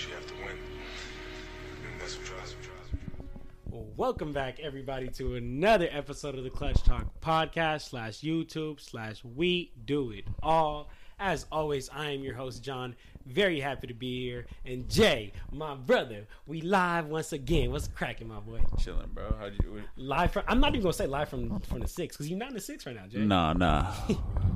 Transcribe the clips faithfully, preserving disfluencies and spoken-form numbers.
match you have to win. And that's what drives me. Welcome back, everybody, to another episode of the Clutch Talk podcast slash YouTube slash We Do It All. As always, I am your host, John. Very happy to be here. And Jay, my brother, we live once again. What's cracking, my boy? Chilling, bro. How do you? We... Live from? I'm not even gonna say live from from the six because you're not in the six right now, Jay. Nah, nah.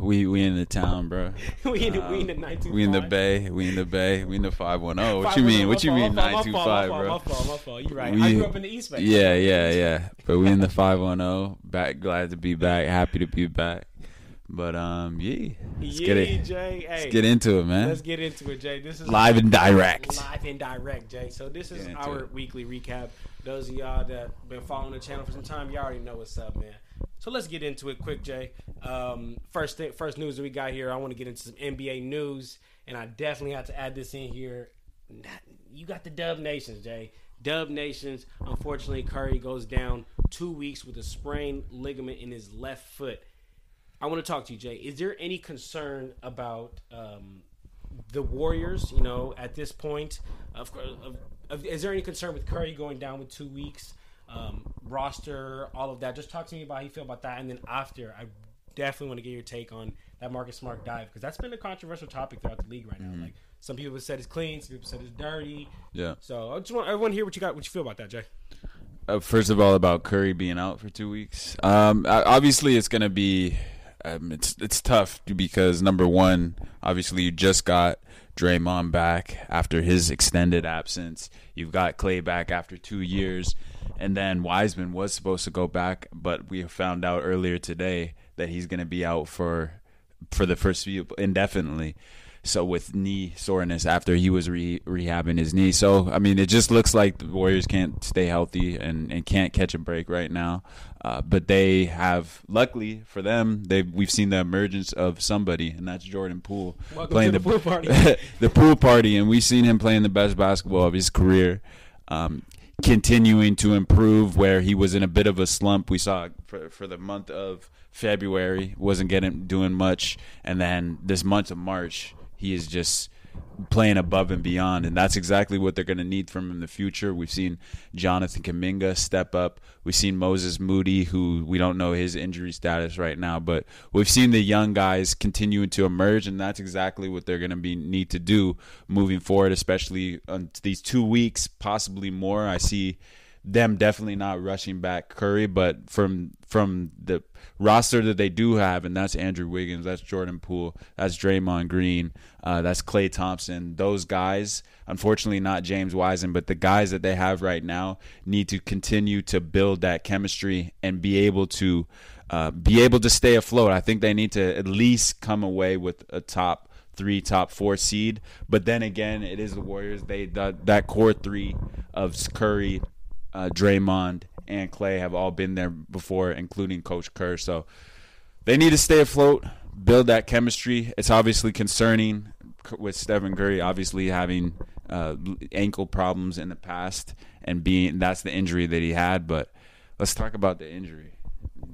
we we in the town, bro. we in the um, we in the nine two five. We in the bay. We in the bay. We in the five one zero. What you mean? What you mean? Nine two five, bro. My fault. My fault. You're right. We, I grew up in the East Bay. Yeah, yeah, yeah. But we in the five one zero. Back, glad to be back. Happy to be back. But um, yeah, let's yeah, get it. Jay, hey, let's get into it, man. Let's get into it, Jay. This is live and direct. Live and direct, Jay. So this is our it. weekly recap. Those of y'all that been following the channel for some time, y'all already know what's up, man. So let's get into it, quick, Jay. Um, first thing, first news that we got here. I want to get into some N B A news, and I definitely have to add this in here. You got the Dub Nations, Jay. Dub Nations. Unfortunately, Curry goes down two weeks with a sprained ligament in his left foot. I want to talk to you, Jay. Is there any concern about um, the Warriors, you know, at this point? Of course, of, of, is there any concern with Curry going down with two weeks, um, roster, all of that? Just talk to me about how you feel about that. And then after, I definitely want to get your take on that Marcus Smart dive because that's been a controversial topic throughout the league right now. Mm-hmm. Like, some people have said it's clean, some people said it's dirty. Yeah. So I just want everyone to hear what you got, what you feel about that, Jay. Uh, first of all, about Curry being out for two weeks. Um, obviously, it's going to be... Um, it's it's tough because, number one, obviously you just got Draymond back after his extended absence. You've got Klay back after two years. And then Wiseman was supposed to go back, but we found out earlier today that he's going to be out for for the first few indefinitely. So with knee soreness after he was re- rehabbing his knee. So, I mean, it just looks like the Warriors can't stay healthy and, and can't catch a break right now. Uh, but they have, luckily for them, they we've seen the emergence of somebody, and that's Jordan Poole. Welcome playing to the, the pool party. The pool party, and we've seen him playing the best basketball of his career. Um continuing to improve where he was in a bit of a slump. We saw for for the month of February, wasn't getting doing much. And then this month of March, he is just playing above and beyond. And that's exactly what they're going to need from him in the future. We've seen Jonathan Kuminga step up. We've seen Moses Moody, who we don't know his injury status right now. But we've seen the young guys continuing to emerge, and that's exactly what they're going to be need to do moving forward, especially on these two weeks, possibly more. I see them definitely not rushing back Curry, but from from the roster that they do have, and that's Andrew Wiggins, that's Jordan Poole, that's Draymond Green, uh, that's Klay Thompson. Those guys, unfortunately not James Wiseman, but the guys that they have right now need to continue to build that chemistry and be able to uh, be able to stay afloat. I think they need to at least come away with a top three, top four seed. But then again, it is the Warriors. They that, that core three of Curry, Uh, Draymond and Klay have all been there before, including Coach Kerr. So they need to stay afloat, build that chemistry. It's obviously concerning with Stephen Curry, obviously having uh, ankle problems in the past, and being that's the injury that he had. But let's talk about the injury.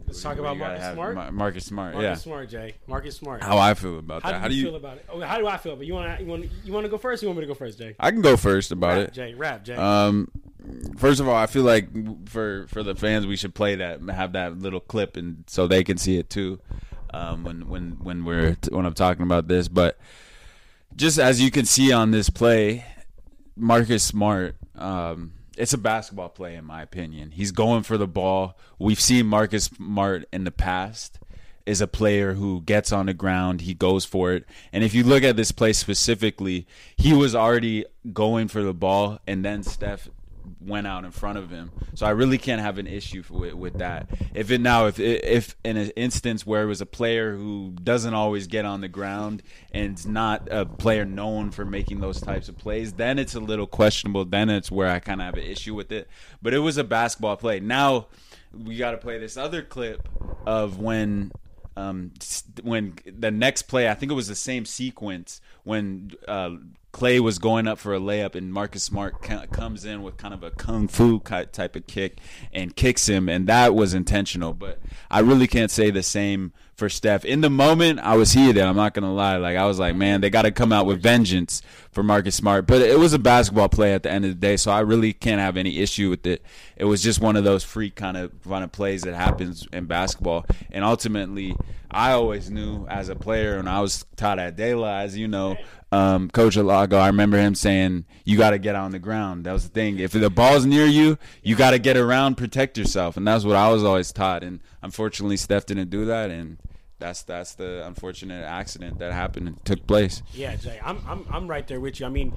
Let's talk about Marcus Smart. Mar- Marcus Smart. Marcus yeah. Smart, Jay. Marcus Smart. How I feel about how that. Do how do you feel about it? Oh, how do I feel about it? You want to you want you want to go first? Or you want me to go first, Jay? I can go first about rap, it. Jay, rap, Jay. Um, first of all, I feel like for for the fans, we should play that, have that little clip, and so they can see it too. Um, when when when we're when I'm talking about this, but just as you can see on this play, Marcus Smart. Um, It's a basketball play, in my opinion. He's going for the ball. We've seen Marcus Smart in the past is a player who gets on the ground. He goes for it. And if you look at this play specifically, he was already going for the ball, and then Steph went out in front of him. So I really can't have an issue with, with that. If it now, if if in an instance where it was a player who doesn't always get on the ground and it's not a player known for making those types of plays, then it's a little questionable. Then it's where I kind of have an issue with it. But it was a basketball play. Now we got to play this other clip of when um, when the next play, I think it was the same sequence when uh, Klay was going up for a layup and Marcus Smart comes in with kind of a kung fu type of kick and kicks him, and that was intentional. But I really can't say the same for Steph. In the moment, I was heated. I'm not going to lie. Like I was like, man, they got to come out with vengeance for Marcus Smart. But it was a basketball play at the end of the day, so I really can't have any issue with it. It was just one of those freak kind of kind of plays that happens in basketball. And ultimately, I always knew as a player, and I was taught at Dela, as you know, Um, Coach Alago, I remember him saying, you got to get on the ground. That was the thing. If the ball's near you, you got to get around, protect yourself. And that's what I was always taught. And unfortunately, Steph didn't do that. And that's that's the unfortunate accident that happened and took place. Yeah, Jay, I'm, I'm, I'm right there with you. I mean,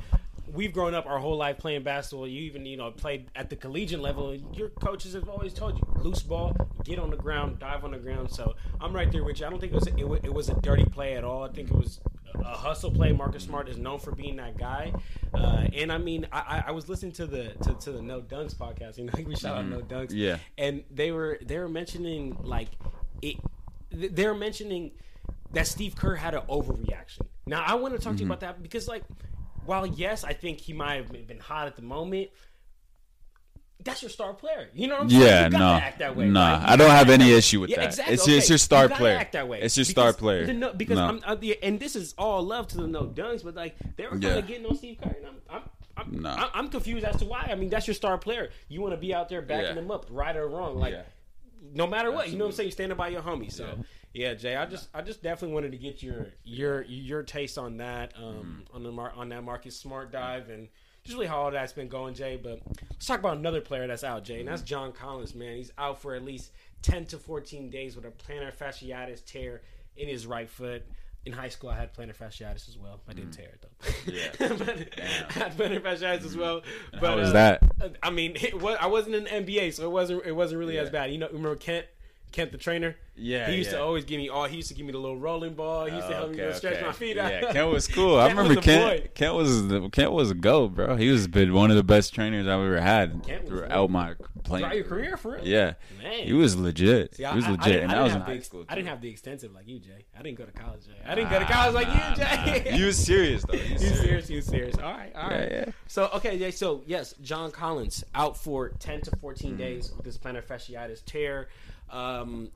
we've grown up our whole life playing basketball. You even, you know, played at the collegiate level. Your coaches have always told you, loose ball, get on the ground, dive on the ground. So I'm right there with you. I don't think it was a, it was, it was a dirty play at all. I think it was a hustle play. Marcus Smart is known for being that guy, uh, and I mean, I, I was listening to the to, to the No Dunks podcast. You know, we shout mm-hmm. out No Dunks, yeah. And they were they were mentioning like it. They were mentioning that Steve Kerr had an overreaction. Now, I want to talk mm-hmm. to you about that because, like, while yes, I think he might have been hot at the moment, that's your star player. You know what I'm saying? Yeah, you gotta no, act that way, nah. Right? I don't have any issue with yeah, that. Exactly. It's, okay. it's your star you gotta player. Act that way. It's your because star player. The no, because no. I'm, I'm the, and this is all love to the No Dunks, but like they were kind yeah. of getting on Steve Curry. And I'm, I'm, I'm, no. I'm, I'm confused as to why. I mean, that's your star player. You want to be out there backing yeah. them up, right or wrong, like yeah. no matter what. Absolutely. You know what I'm saying? You're standing by your homie. So yeah. yeah, Jay, I just, I just definitely wanted to get your, your, your taste on that, um, mm. on the Mar- on that Marcus Smart dive and. Just really how all that's been going, Jay. But let's talk about another player that's out, Jay, and that's John Collins, man. He's out for at least ten to fourteen days with a plantar fasciitis tear in his right foot. In high school, I had plantar fasciitis as well. I didn't mm. tear it, though. Yeah. but, yeah. I had plantar fasciitis mm. as well. But, how was uh, that? I mean, it was, I wasn't in the N B A, so it wasn't, it wasn't really yeah. as bad. You know, remember Kent? Kent the trainer, yeah, he used yeah. to always give me all. He used to give me the little rolling ball. He used to help okay, me go stretch okay. my feet out. Yeah, Kent was cool. Kent I remember was Kent. Kent was the, Kent was a goat, bro. He was been one of the best trainers I've ever had Kent throughout my playing. Throughout your career, for real. Yeah, man, he was legit. See, I, he was legit, I, I, and I, I was in high ex- school. Too. I didn't have the extensive like you, Jay. I didn't go to college, Jay. I didn't nah, go to college like nah, you, Jay. Nah. You was serious though. You was serious. serious. You was serious. All right, all right. Yeah, yeah. So okay, Jay. So yes, John Collins out for ten to fourteen mm-hmm. days with this plantar fasciitis tear. Um,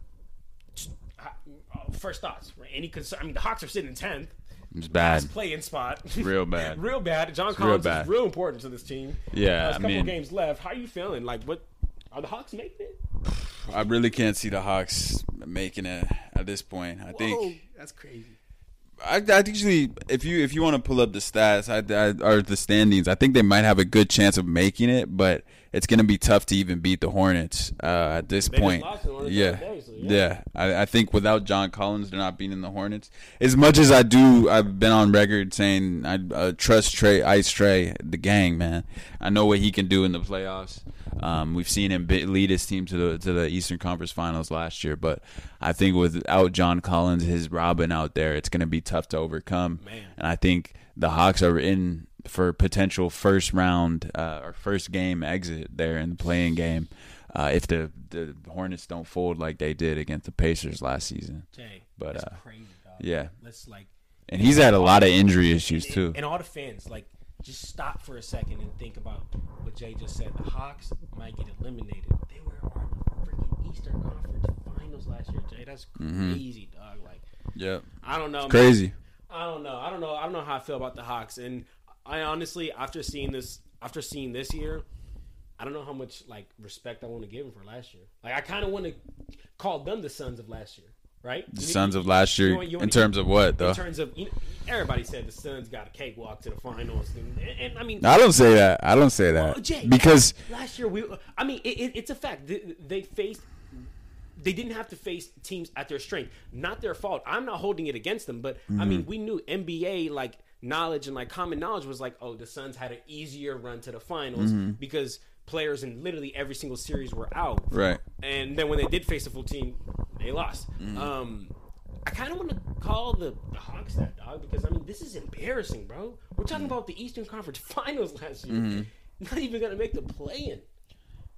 first thoughts. Any concern? I mean, the Hawks are sitting in tenth. It's bad. It's playing spot. Real bad. real bad. John it's Collins real bad. is real important to this team. Yeah, uh, there's a couple I mean, games left. How are you feeling? Like, what are the Hawks making it? I really can't see the Hawks making it at this point. I Whoa, think that's crazy. I, I actually, if you if you want to pull up the stats I, I, or the standings, I think they might have a good chance of making it, but it's going to be tough to even beat the Hornets uh, at this they point. Just lost yeah. Day, so yeah, yeah. I, I think without John Collins, they're not beating the Hornets. As much as I do, I've been on record saying I uh, trust Trae, Ice Trae, the gang, man. I know what he can do in the playoffs. Um, we've seen him lead his team to the to the Eastern Conference Finals last year, but I think without John Collins, his Robin out there, it's going to be tough to overcome. Man. And I think the Hawks are in for potential first round uh, or first game exit there in the play-in game uh, if the, the Hornets don't fold like they did against the Pacers last season. Dang, but that's uh, crazy, dog. Yeah. Let's like, and he's had a lot of injury issues and, too. And all the fans, like, just stop for a second and think about what Jay just said. The Hawks might get eliminated. They were on the freaking Eastern Conference Finals last year, Jay. That's crazy, mm-hmm. dog. Like, yeah, I don't know. It's crazy. I don't know. I don't know. I don't know how I feel about the Hawks. And I honestly, after seeing this, after seeing this year, I don't know how much like respect I want to give them for last year. Like, I kind of want to call them the Suns of last year, right? The you Suns need, of last year, you know, you in terms to, of what though? In terms of you know, everybody said the Suns got a cakewalk to the finals, and, and, and I mean, I don't say that. I don't say that well, Jay, because last year we, I mean, it, it, it's a fact. They, they faced. They didn't have to face teams at their strength. Not their fault. I'm not holding it against them, but mm-hmm. I mean, we knew N B A like knowledge and like common knowledge was like, oh, the Suns had an easier run to the finals mm-hmm. because players in literally every single series were out. Right. And then when they did face a full team, they lost. Mm-hmm. Um, I kind of want to call the, the Hawks that, dog, because I mean, this is embarrassing, bro. We're talking mm-hmm. about the Eastern Conference Finals last year. Mm-hmm. Not even gonna make the play-in.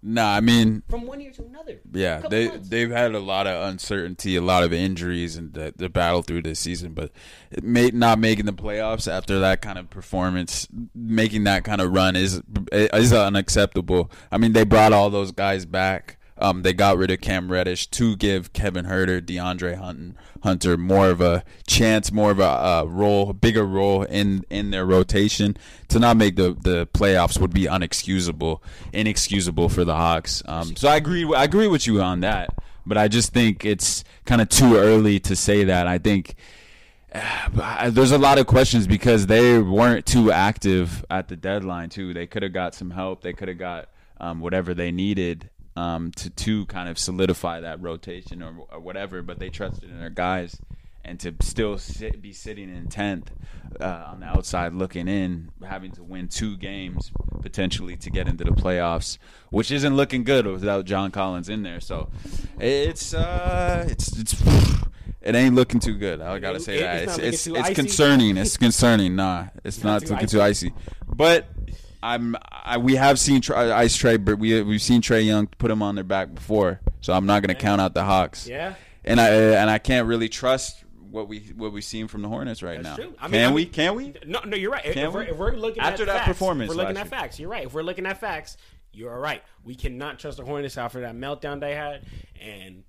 Nah, I mean, from one year to another. Yeah, they months. they've had a lot of uncertainty, a lot of injuries, and the, the battle through this season. But it may, not making the playoffs after that kind of performance, making that kind of run is is unacceptable. I mean, they brought all those guys back. Um, they got rid of Cam Reddish to give Kevin Huerter, DeAndre Hunter more of a chance, more of a uh, role, bigger role in, in their rotation. To not make the, the playoffs would be unexcusable, inexcusable for the Hawks. Um, so I agree, I agree with you on that, but I just think it's kind of too early to say that. I think uh, there's a lot of questions because they weren't too active at the deadline too. They could have got some help. They could have got um, whatever they needed. Um, to, to kind of solidify that rotation or, or whatever, but they trusted in their guys. And to still sit, be sitting in tenth uh, on the outside looking in, having to win two games potentially to get into the playoffs, which isn't looking good without John Collins in there. So it's uh, it's it's it ain't looking too good. I gotta say it, that it's it's, it's, it's concerning. It's concerning. Nah, it's, it's not, not too looking icy. too icy. But. I'm. I, we have seen Tra- Ice Trae, but we we've seen Trae Young put him on their back before, so I'm not gonna yeah. count out the Hawks. Yeah. And I and I can't really trust what we what we've seen from the Hornets right That's now. True. I mean, can we? Can we? No, no, you're right. Can if, we? We're, if we're looking after at that facts, performance, we're looking at facts. You're right. If we're looking at facts, you're right. We cannot trust the Hornets after that meltdown they had, and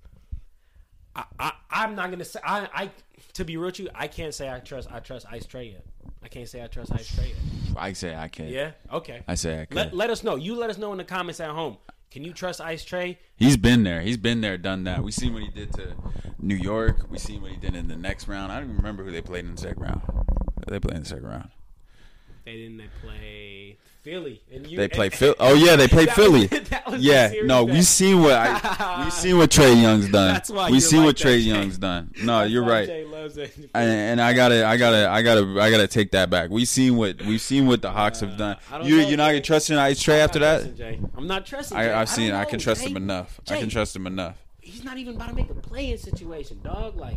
I, I I'm not gonna say I I to be real with you, I can't say I trust I trust Ice Trae yet. I can't say I trust Ice Trae. I say I can. Yeah? Okay. I say I can. Let, let us know. You let us know in the comments at home. Can you trust Ice Trae? He's been there. He's been there, done that. We seen what he did to New York. We seen what he did in the next round. I don't even remember who they played in the second round. They played in the second round. They didn't. They play Philly. And you, they played Philly. Oh, yeah. They played Philly. Was, that was yeah. No, we seen what I, we seen what Trae Young's done. That's why we seen like what that, Trae Young's done. No, you're right. Trae loves it. And, and I gotta, I gotta, I gotta, I gotta take that back. We seen what we've seen what the Hawks uh, have done. You, know, you're not gonna trust Ice Trae after that. Jay. I'm not trusting. Jay. I, I've I seen. Know, I can trust Jay. him enough. Jay. I can trust him enough. He's not even about to make a play-in situation, dog. Like.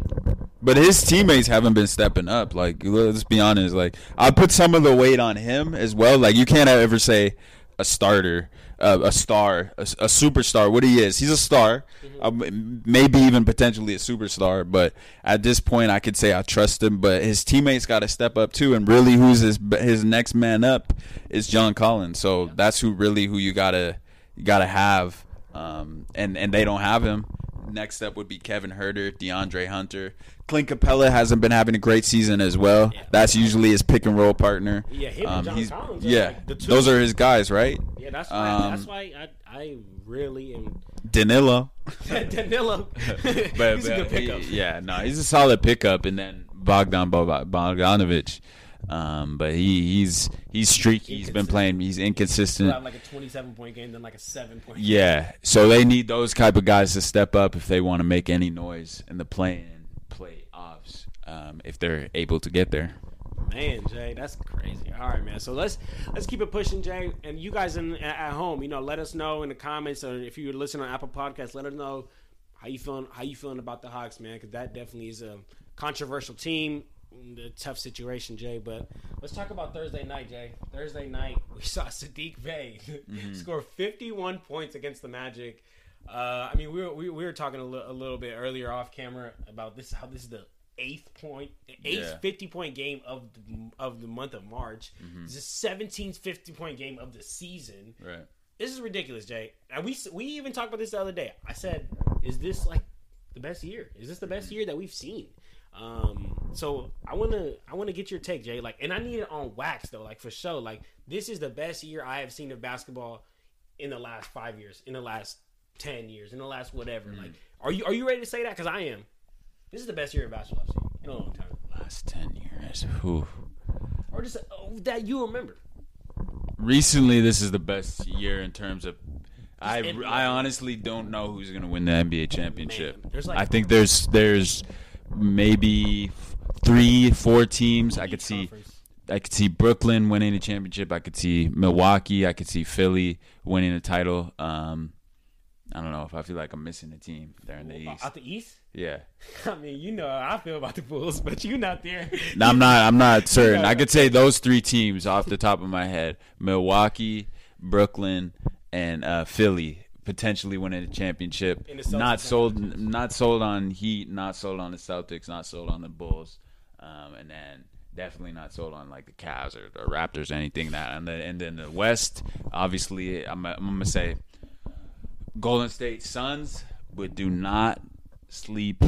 But his teammates haven't been stepping up. Like, let's be honest. Like, I put some of the weight on him as well. Like, you can't ever say a starter, uh, a star, a, a superstar. What he is, he's a star, mm-hmm. um, maybe even potentially a superstar. But at this point, I could say I trust him. But his teammates got to step up too. And really, who's his his next man up is John Collins. So yeah. that's who really who you gotta you gotta have. Um, and and they don't have him. Next up would be Kevin Huerter, DeAndre Hunter. Clint Capela hasn't been having a great season as well. Yeah. That's usually his pick and roll partner. Yeah, him um, and John he's, Collins. Yeah, like the two. Those are his guys, right? Yeah, that's why. Um, that's why I, I really am. Danilo. Danilo. but, but, he's a good pickup. He, yeah, no, he's a solid pickup. And then Bogdan Bogdanović. Um, but he, he's he's streaky. He's been playing. He's inconsistent. He's like a twenty-seven point game, then like a seven point. Yeah. Game. So they need those type of guys to step up if they want to make any noise in the play-in playoffs. Um, if they're able to get there. Man, Jay, that's crazy. All right, man. So let's let's keep it pushing, Jay. And you guys in, at home, you know, let us know in the comments, or if you're listening on Apple Podcasts, let us know how you feeling how you feeling about the Hawks, man, because that definitely is a controversial team. The tough situation, Jay, but let's talk about Thursday night, Jay. Thursday night, we saw Sadiq Bey mm-hmm. score fifty-one points against the Magic. Uh, I mean, we were, we, we were talking a, l- a little bit earlier off camera about this, how this is the eighth point, eighth yeah. fifty-point game of the, of the month of March. Mm-hmm. This is the seventeenth fifty-point game of the season. Right. This is ridiculous, Jay. And we we even talked about this the other day. I said, is this like the best year? Is this the best year that we've seen? Um, so I wanna I wanna get your take, Jay. Like, and I need it on wax though, like for sure. Like, this is the best year I have seen of basketball in the last five years, in the last ten years, in the last whatever. Mm. Like, are you are you ready to say that? Because I am. This is the best year of basketball I've seen in a long time. Last ten years, whew. Or just oh, that you remember. Recently, this is the best year in terms of. I N B A. I honestly don't know who's gonna win the N B A championship. Man, like, I think there's there's. Maybe three, four teams. I could see, I could see Brooklyn winning the championship. I could see Milwaukee. I could see Philly winning the title. Um, I don't know if I feel like I'm missing a team there in the East. Out the East? Yeah. I mean, you know how I feel about the Bulls, but you're not there. No, I'm not. I'm not certain. I could say those three teams off the top of my head: Milwaukee, Brooklyn, and uh, Philly. Potentially winning a championship. Not sold, not sold on Heat, not sold on the Celtics, not sold on the Bulls, um, and then definitely not sold on like the Cavs or the Raptors, or anything that. And then, and then the West, obviously, I'm, I'm gonna say Golden State Suns, but do not sleep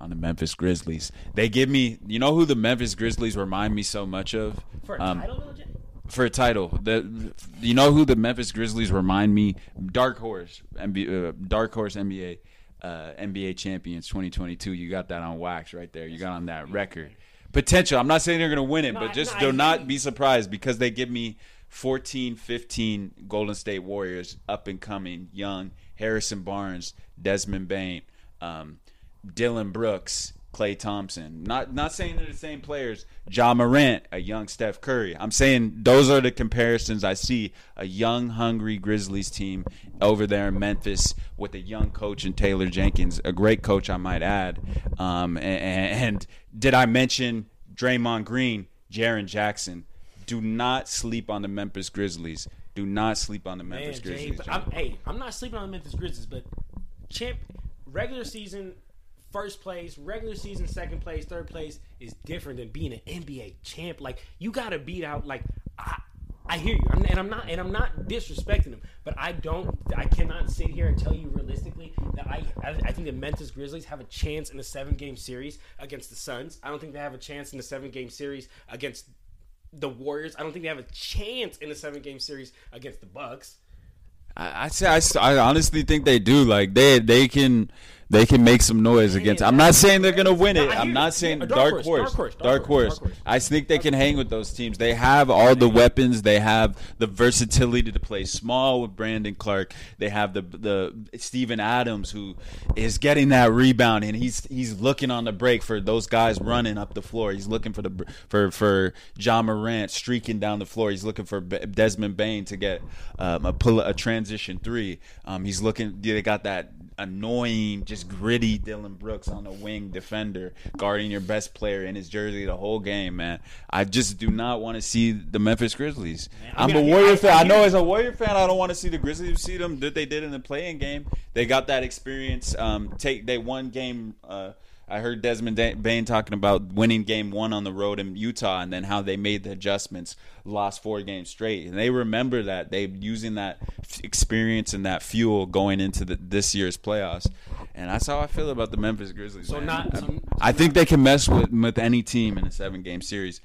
on the Memphis Grizzlies. They give me, you know who the Memphis Grizzlies remind me so much of? For a um, title, Bill J? For a title. The, you know who the Memphis Grizzlies remind me? Dark Horse, N B A, uh, Dark Horse N B A, uh, N B A champions twenty twenty-two. You got that on wax right there. You got on that record. Potential. I'm not saying they're going to win it, no, but just no, do I not mean. be surprised because they give me fourteen, fifteen Golden State Warriors, up and coming, young, Harrison Barnes, Desmond Bain, um, Dillon Brooks, Klay Thompson. Not not saying they're the same players. Ja Morant, a young Steph Curry. I'm saying those are the comparisons I see. A young, hungry Grizzlies team over there in Memphis with a young coach in Taylor Jenkins, a great coach I might add. Um, and, and did I mention Draymond Green, Jaren Jackson? Do not sleep on the Memphis Grizzlies. Do not sleep on the Memphis Man, Grizzlies. James, I'm, hey, I'm not sleeping on the Memphis Grizzlies, but champ, regular season first place, regular season second place, third place is different than being an N B A champ. Like, you gotta beat out. Like, I, I hear you, I'm, and I'm not, and I'm not disrespecting them, but I don't, I cannot sit here and tell you realistically that I, I, I think the Memphis Grizzlies have a chance in a seven game series against the Suns. I don't think they have a chance in a seven game series against the Warriors. I don't think they have a chance in a seven-game series against the Bucks. I, I say I, I honestly think they do. Like they they can they can make some noise Man, against. I'm not saying they're gonna win it. I'm not saying dark horse, dark horse. I think they can hang with those teams. They have all the weapons. They have the versatility to play small with Brandon Clark. They have the the Steven Adams, who is getting that rebound, and he's he's looking on the break for those guys running up the floor. He's looking for the for for Ja Morant streaking down the floor. He's looking for Desmond Bain to get um, a pull a transition three. Um, he's looking. They got that annoying, just gritty Dillon Brooks on the wing defender guarding your best player in his jersey the whole game, man. I just do not want to see the Memphis Grizzlies. Man, I'm, I'm a Warrior I, fan. I, I know as a Warrior fan, I don't want to see the Grizzlies see them that they did in the play-in game. They got that experience. Um, take they won game. Uh, I heard Desmond Bain talking about winning game one on the road in Utah and then how they made the adjustments, lost four games straight. And they remember that. They using that experience and that fuel going into the, this year's playoffs. And that's how I feel about the Memphis Grizzlies. So man. not, so, I think they can mess with, with any team in a seven-game series,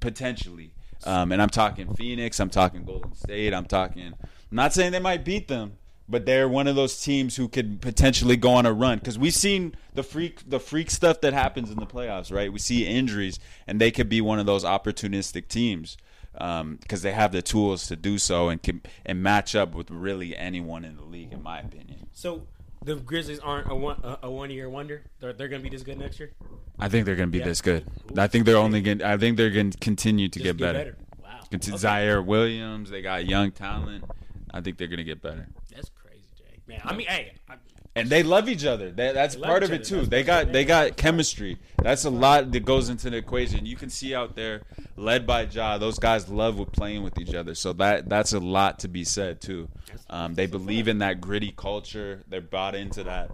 potentially. Um, and I'm talking Phoenix. I'm talking Golden State. I'm talking – I'm not saying they might beat them. But they're one of those teams who could potentially go on a run because we've seen the freak, the freak stuff that happens in the playoffs, right? We see injuries, and they could be one of those opportunistic teams because um, they have the tools to do so and can and match up with really anyone in the league, in my opinion. So the Grizzlies aren't a one a, a one year wonder. They're, they're going to be this good next year. I think they're going to be yeah. this good. I think they're only going. I think they're going to continue to Just get, get better. better. Wow. Okay. Zaire Williams. They got young talent. I think they're going to get better. That's crazy, Jay. Man, I mean, hey. I, and they love each other. They, that's they part of it, too. They got they got chemistry. That's a lot that goes into the equation. You can see out there, led by Ja, those guys love with playing with each other. So that that's a lot to be said, too. Um, they believe in that gritty culture. They're bought into that.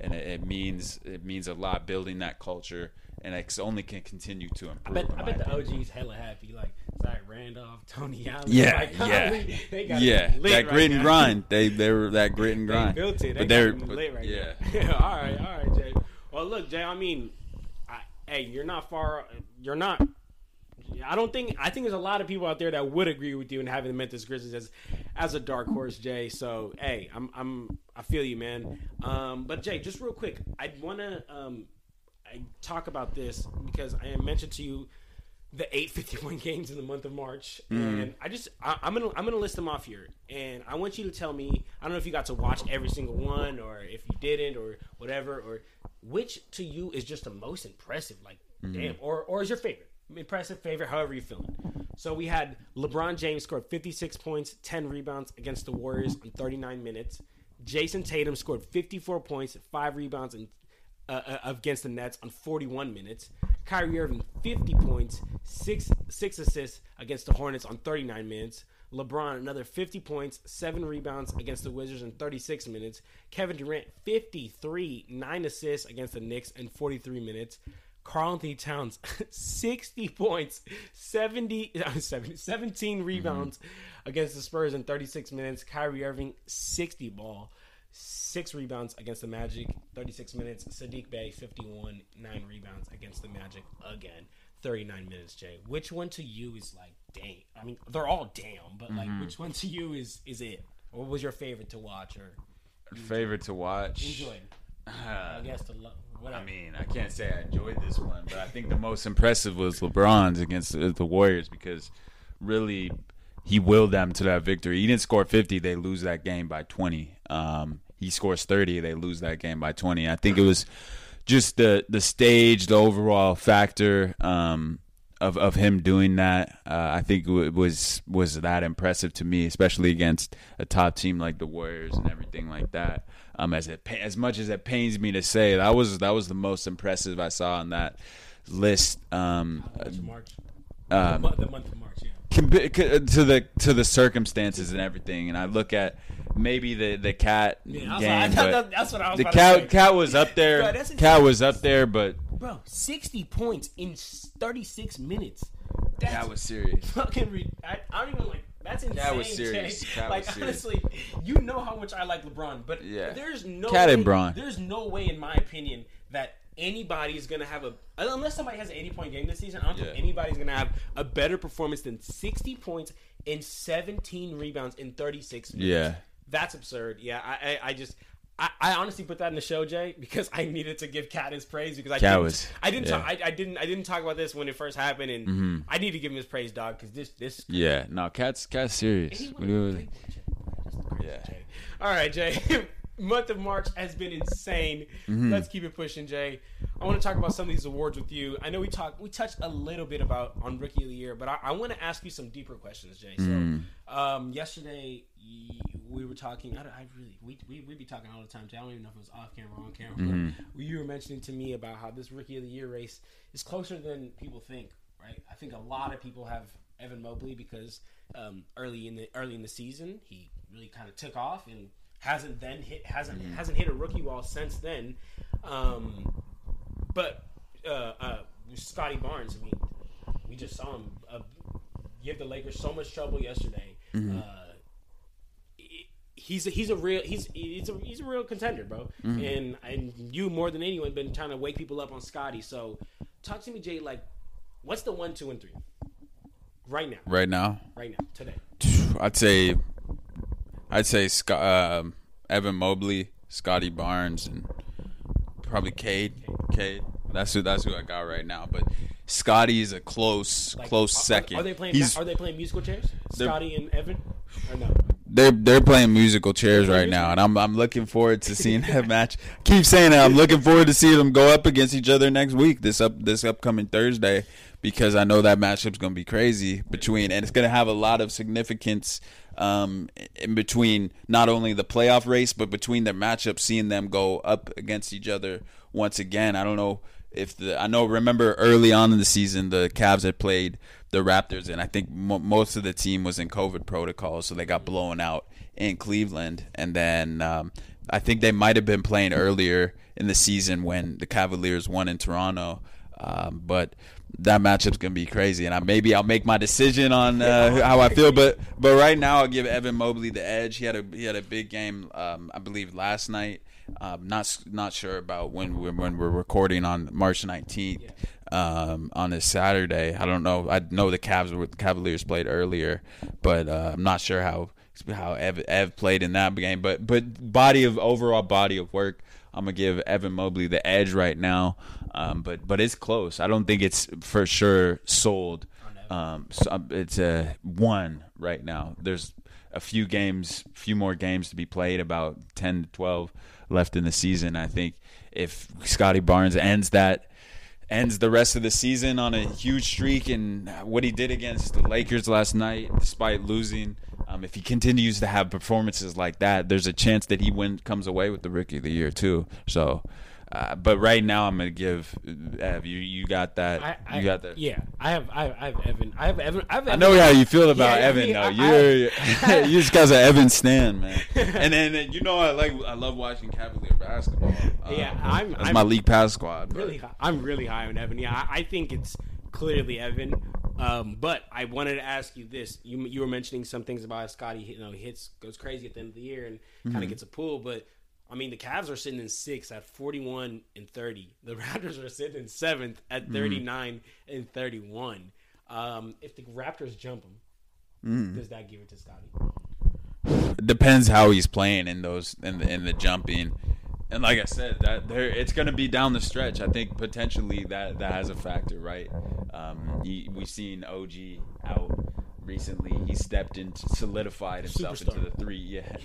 And it, it means it means a lot, building that culture. And it only can continue to improve. I bet, I bet the O G's hella happy. Like, Zach Randolph, Tony Allen. Yeah, like, yeah. They got yeah. That right grit and now. grind. They, they were that grit and grind. They built it. They but they're lit right yeah. now. all right, all right, Jay. Well, look, Jay. I mean, I, hey, you're not far. You're not. I don't think. I think there's a lot of people out there that would agree with you in having the Memphis Grizzlies as, as a dark horse, Jay. So, hey, I'm, I'm, I feel you, man. Um, but Jay, just real quick, I want to. Um, I talk about this because I mentioned to you the eight fifty-one games in the month of March, mm. and I just I, I'm gonna I'm gonna list them off here, and I want you to tell me. I don't know if you got to watch every single one, or if you didn't, or whatever, or which to you is just the most impressive, like mm. damn, or or is your favorite impressive favorite, however you feel it. So we had LeBron James scored fifty-six points, ten rebounds against the Warriors in thirty-nine minutes. Jason Tatum scored fifty-four points, five rebounds, and Uh, against the Nets on forty-one minutes. Kyrie Irving, fifty points, six six assists against the Hornets on thirty-nine minutes. LeBron, another fifty points, seven rebounds against the Wizards in thirty-six minutes. Kevin Durant, fifty-three, nine assists against the Knicks in forty-three minutes. Karl-Anthony Towns, sixty points, seventy, seventy, seventeen rebounds mm-hmm. against the Spurs in thirty-six minutes. Kyrie Irving, sixty ball. six rebounds against the Magic, thirty-six minutes. Sadiq Bey, fifty-one, nine rebounds against the Magic again, thirty-nine minutes, Jay. Which one to you is like, damn? I mean, they're all damn, but like, mm-hmm. which one to you is, is it? Or was your favorite to watch? Or favorite to watch? Enjoyed. Uh, I guess to love. I mean, I can't say I enjoyed this one, but I think the most impressive was LeBron's against the Warriors because really he willed them to that victory. He didn't score fifty, they lose that game by twenty. Um, he scores thirty, they lose that game by twenty. I think it was just the, the stage, the overall factor um, of of him doing that. Uh, I think it was, was that impressive to me, especially against a top team like the Warriors and everything like that. Um, as it, as much as it pains me to say, that was that was the most impressive I saw on that list. Um, March, uh, the, month, the month of March, yeah. To the to the circumstances and everything, and I look at maybe the the cat yeah, game. Like, but that's what I was. The cat cat was up there. Bro, cat was up there, but bro, sixty points in thirty-six minutes. That's that was serious. Fucking, re- I, I don't even like. That's insane. That was serious. That like was serious. Honestly, you know how much I like LeBron, but yeah. there's no Cat way, and Bron. There's no way, in my opinion, that anybody is gonna have a unless somebody has an eighty point game this season. I don't yeah. think anybody's gonna have a better performance than sixty points and seventeen rebounds in thirty-six minutes. Yeah, that's absurd. Yeah, I, I, I just. I, I honestly put that in the show, Jay, because I needed to give Cat his praise because I Cat didn't, was, I didn't, yeah. talk, I, I didn't, I didn't talk about this when it first happened, and mm-hmm. I need to give him his praise, dog, because this, this, yeah, no, Cat's, Cat's serious. He went, was, Jay, yeah. Jay. All right, Jay. Month of March has been insane. Mm-hmm. Let's keep it pushing, Jay. I want to talk about some of these awards with you. I know we talked, we touched a little bit about on Rookie of the Year, but I, I want to ask you some deeper questions, Jay. So, mm-hmm. um, yesterday. We were talking. I, don't, I really we we we be talking all the time. Jay. I don't even know if it was off camera or on camera. Mm-hmm. But you were mentioning to me about how this Rookie of the Year race is closer than people think. Right? I think a lot of people have Evan Mobley because um, early in the early in the season he really kind of took off and hasn't then hit hasn't mm-hmm. hasn't hit a rookie wall since then. Um, but uh, uh, Scottie Barnes. I mean, we just saw him uh, give the Lakers so much trouble yesterday. Mm-hmm. Uh, He's a, he's a real he's he's a he's a real contender, bro. Mm-hmm. And and you more than anyone been trying to wake people up on Scottie. So talk to me, Jay. Like, what's the one, two, and three right now? Right now. Right now. Today. I'd say, I'd say uh, Evan Mobley, Scottie Barnes, and probably Cade. Cade. Cade. That's who. That's who I got right now. But Scottie is a close like, close are, second. Are they playing? He's, are they playing musical chairs? Scottie and Evan, or no? They're they're playing musical chairs right now, and I'm I'm looking forward to seeing that match. I keep saying that I'm looking forward to seeing them go up against each other next week, this up this upcoming Thursday, because I know that matchup's gonna be crazy between, and it's gonna have a lot of significance um, in between not only the playoff race but between their matchups, seeing them go up against each other once again. I don't know if the I know remember early on in the season the Cavs had played the Raptors, and I think mo- most of the team was in COVID protocol, so they got blown out in Cleveland. And then um, I think they might have been playing earlier in the season when the Cavaliers won in Toronto. Um, but that matchup's gonna be crazy, and I maybe I'll make my decision on uh, how I feel. But but right now, I'll give Evan Mobley the edge. He had a he had a big game, um, I believe, last night. Um, not not sure about when we're, when we're recording on March nineteenth. Um, on a Saturday, I don't know. I know the Cavs were the Cavaliers played earlier, but uh, I'm not sure how how Ev, Ev played in that game. But but body of overall body of work, I'm gonna give Evan Mobley the edge right now. Um, but but it's close. I don't think it's for sure sold. Um, so it's a one right now. There's a few games, few more games to be played. About ten to twelve left in the season. I think if Scottie Barnes ends that. Ends the rest of the season on a huge streak, and what he did against the Lakers last night, despite losing, um, if he continues to have performances like that, there's a chance that he win, comes away with the Rookie of the Year too. So, uh, but right now, I'm gonna give Ev. You you got that? I, I, you got that? Yeah, I have. I have, I have Evan. I have Evan. I have. Evan. I know how you feel about yeah, Evan, I mean, though. You're I, I, you just guys are Evan stan, man. And then you know I like I love watching Cavalier basketball. Yeah, um, I'm. That's I'm, my league pass squad. But. Really, I'm really high on Evan. Yeah, I, I think it's clearly Evan. Um, but I wanted to ask you this: you you were mentioning some things about Scottie. You know, hits goes crazy at the end of the year and kind of mm-hmm. gets a pull. But I mean, the Cavs are sitting in sixth at forty-one and thirty. The Raptors are sitting in seventh at thirty-nine mm. and thirty-one. Um, if the Raptors jump him, mm. does that give it to Scottie? Depends how he's playing in those in the, in the jumping. And like I said, that there it's going to be down the stretch. I think potentially that, that has a factor, right? Um, he, we've seen O G out recently. He stepped into, solidified himself Superstar. into the three. Yeah,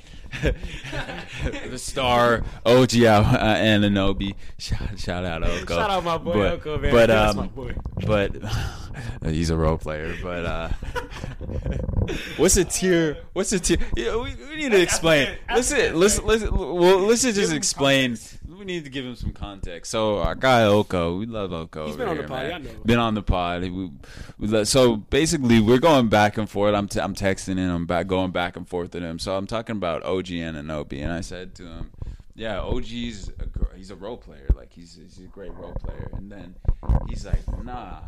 the star O G out uh, and Anunoby. Shout, shout out Oko. Shout out my boy but, Oko, man. But um, that's my boy. But he's a role player. But uh, what's a tier? What's a tier? Yeah, we, we need to explain. Listen, listen, listen. Well, let's just explain. We need to give him some context. So our guy Oko, we love Oko. He's been on the pod. I know. Been on the pod. We, we love, so basically, we're going back. Back and forth. I'm t- I'm texting him. I'm back going back and forth with him. So I'm talking about O G Anunoby, and I said to him, "Yeah, O G's a gr- he's a role player. Like he's he's a great role player." And then he's like, "Nah,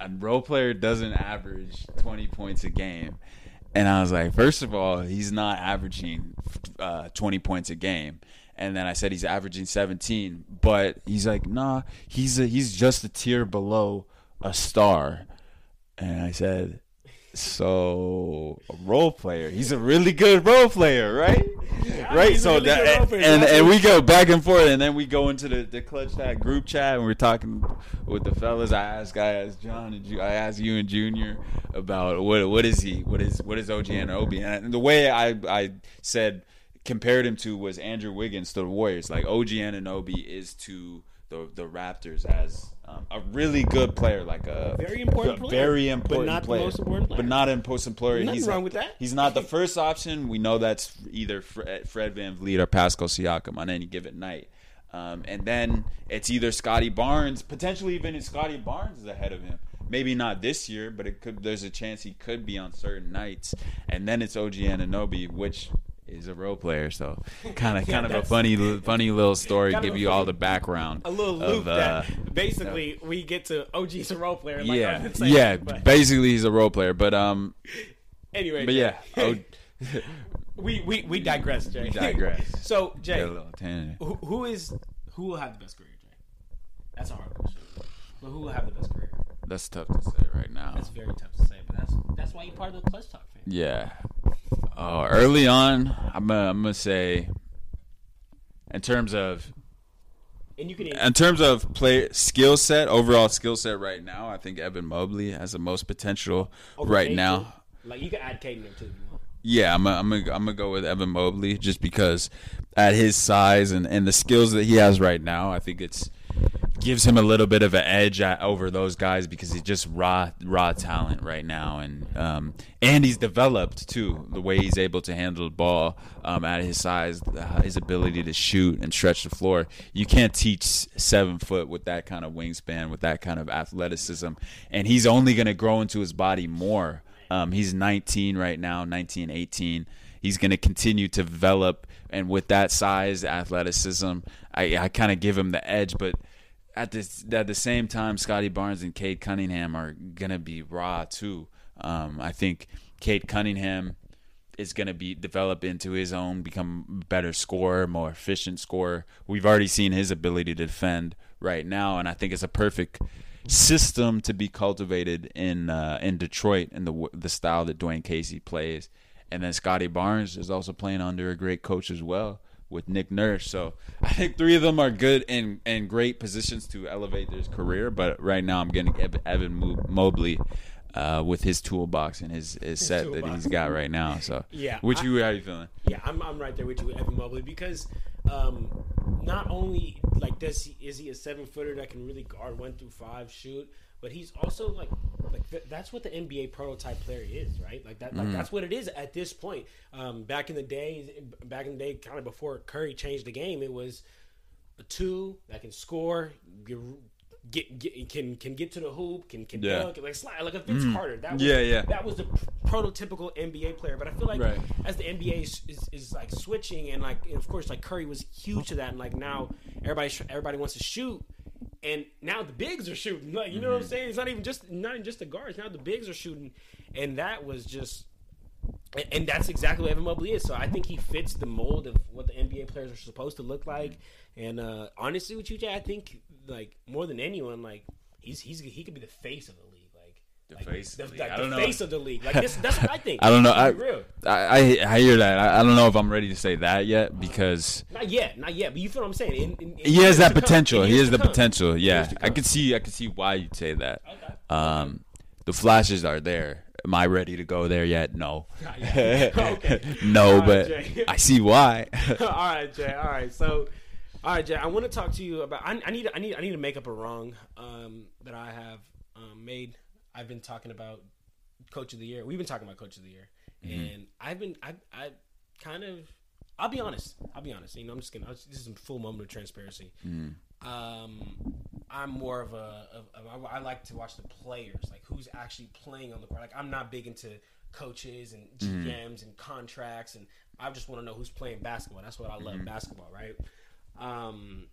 a role player doesn't average twenty points a game." And I was like, "First of all, he's not averaging uh, twenty points a game." And then I said he's averaging seventeen, but he's like, "Nah, he's a, he's just a tier below a star." And I said, So a role player. He's a really good role player, right? Yeah, right. So really that and, and and we go back and forth, and then we go into the, the Clutch Talk group chat, and we're talking with the fellas. I asked I asked John and Ju- I asked you and Junior about what what is he? What is what is O G Anunoby? And the way I I said compared him to was Andrew Wiggins to the Warriors. Like O G Anunoby is to the the Raptors as Um, a really good player, like a very important, player, very important but not player, the most important player, but not important player. Nothing he's wrong not, with that. He's not the first option. We know that's either Fred, Fred VanVleet or Pascal Siakam on any given night. Um, and then it's either Scottie Barnes, potentially even if Scottie Barnes is ahead of him. Maybe not this year, but it could. There's a chance he could be on certain nights. And then it's O G Anunoby, which is a role player, so kind of yeah, kind of a funny funny little story. Give you funny, all the background. A little loop of, uh, that basically uh, we get to O G's a role player. Like yeah, saying, yeah. But. Basically, he's a role player. But um, anyway. But Jay, yeah, o- we we we digress, Jay. We digress. So Jay, who, who is who will have the best career, Jay? That's a hard question. But who will have the best career? That's tough to say right now. That's very tough to say, but that's that's why you're part of the Clutch Talk fan. Yeah. Uh, early on, I'm gonna, I'm gonna say, in terms of, and you can in terms of play skill set, overall skill set right now, I think Evan Mobley has the most potential Over right Cade now. Too. Like you can add Cade in there too if you want. Yeah, I'm gonna, I'm gonna, I'm gonna go with Evan Mobley just because at his size and, and the skills that he has right now, I think it's gives him a little bit of an edge over those guys because he's just raw raw talent right now, and um, and he's developed too, the way he's able to handle the ball um, at his size, uh, his ability to shoot and stretch the floor. You can't teach seven foot with that kind of wingspan, with that kind of athleticism, and he's only going to grow into his body more. Um, he's nineteen right now, nineteen, eighteen. He's going to continue to develop, and with that size, athleticism, I, I kind of give him the edge, but At this, at the same time, Scottie Barnes and Cade Cunningham are gonna be raw too. Um, I think Cade Cunningham is gonna be develop into his own, become better scorer, more efficient scorer. We've already seen his ability to defend right now, and I think it's a perfect system to be cultivated in uh, in Detroit and the the style that Dwayne Casey plays. And then Scottie Barnes is also playing under a great coach as well, with Nick Nurse. So I think three of them are good and, and great positions to elevate their career. But right now I'm getting Evan Mobley uh, with his toolbox and his, his, his set toolbox that he's got right now. So yeah, which I, you, how are you feeling? Yeah, I'm I'm right there with you with Evan Mobley because um, not only like does he, is he a seven footer that can really guard one through five, shoot, but he's also like like th- that's what the N B A prototype player is, right? Like that, like mm. that's what it is at this point. Um, back in the day, back in the day, kind of before Curry changed the game, it was a two that can score, get, get can can get to the hoop, can can yeah. dunk, like slide, like a Vince mm. Carter. That was, yeah, yeah. That was the prototypical N B A player. But I feel like right. as the N B A is, is, is like switching, and like and of course, like Curry was huge to that, and like now everybody everybody wants to shoot. And now the bigs are shooting. Like you know mm-hmm. what I'm saying? It's not even just not even just the guards. Now the bigs are shooting, and that was just And, and that's exactly what Evan Mobley is. So I think he fits the mold of what the N B A players are supposed to look like. And uh, honestly, with you, Jay, I think like more than anyone, like he's he's he could be the face of the league. Like, face the, of the, like, I don't the know. face of the league. Like this, that's what I think. I don't know. I, real. I, I I hear that. I, I don't know if I'm ready to say that yet because not yet, not yet. But you feel what I'm saying. In, in, in he has that potential. He has the come. potential. Yeah, I could see. I could see why you'd say that. Okay. Um, the flashes are there. Am I ready to go there yet? No. Yet. Okay. No, right, but Jay. I see why. All right, Jay. All right, so. All right, Jay. I want to talk to you about. I, I need. I need. I need to make up a wrong um, that I have um, made. I've been talking about Coach of the Year. We've been talking about Coach of the Year, mm-hmm. and I've been, I, I, kind of, I'll be honest. I'll be honest. You know, I'm just gonna. This is a full moment of transparency. Mm-hmm. Um, I'm more of a. Of, of, I like to watch the players, like who's actually playing on the court. Like I'm not big into coaches and G Ms mm-hmm. and contracts, and I just want to know who's playing basketball. That's what I love, mm-hmm. basketball, right? Um.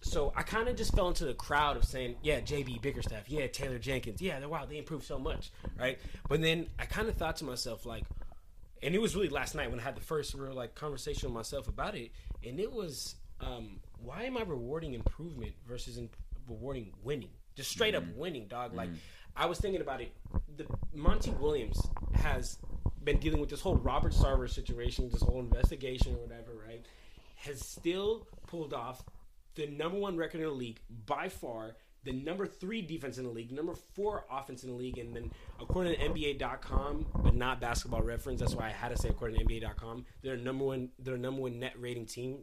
So I kind of just fell into the crowd of saying, yeah, J B Bickerstaff, yeah, Taylor Jenkins, yeah, wow, they improved so much, right? But then I kind of thought to myself, like, and it was really last night when I had the first real, like, conversation with myself about it, and it was, um, why am I rewarding improvement versus in- rewarding winning? Just straight mm-hmm. up winning, dog. Mm-hmm. Like, I was thinking about it. The Monty Williams has been dealing with this whole Robert Sarver situation, this whole investigation or whatever, right? Has still pulled off the number one record in the league by far, the number three defense in the league, number four offense in the league, and then according to N B A dot com, but not Basketball Reference, that's why I had to say according to N B A dot com, they're number one, they're number one net rating team.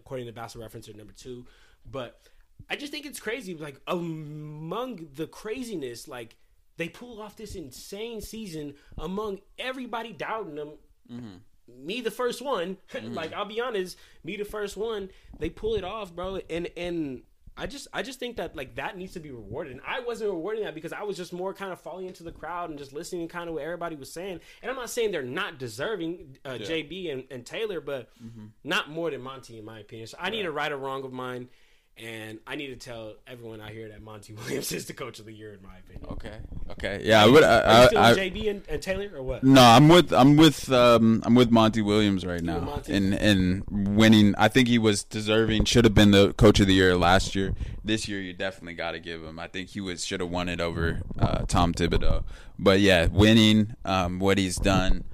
According to Basketball Reference, they're number two. But I just think it's crazy. Like among the craziness, like they pull off this insane season among everybody doubting them. Mm-hmm. Me the first one, like I'll be honest, me the first one. They pull it off, bro, and and I just I just think that like that needs to be rewarded. And I wasn't rewarding that because I was just more kind of falling into the crowd and just listening kind of what everybody was saying. And I'm not saying they're not deserving, uh, yeah. J B and, and Taylor, but mm-hmm. not more than Monty in my opinion. So I right. need a right or wrong of mine, and I need to tell everyone out here that Monty Williams is the Coach of the Year in my opinion. Okay. Okay. Yeah, I would. I, Are you still I, J B and, and Taylor or what? No, I'm with I'm with um, I'm with Monty Williams right now. And and winning, I think he was deserving. Should have been the Coach of the Year last year. This year, you definitely got to give him. I think he was should have won it over uh, Tom Thibodeau. But yeah, winning, um, what he's done.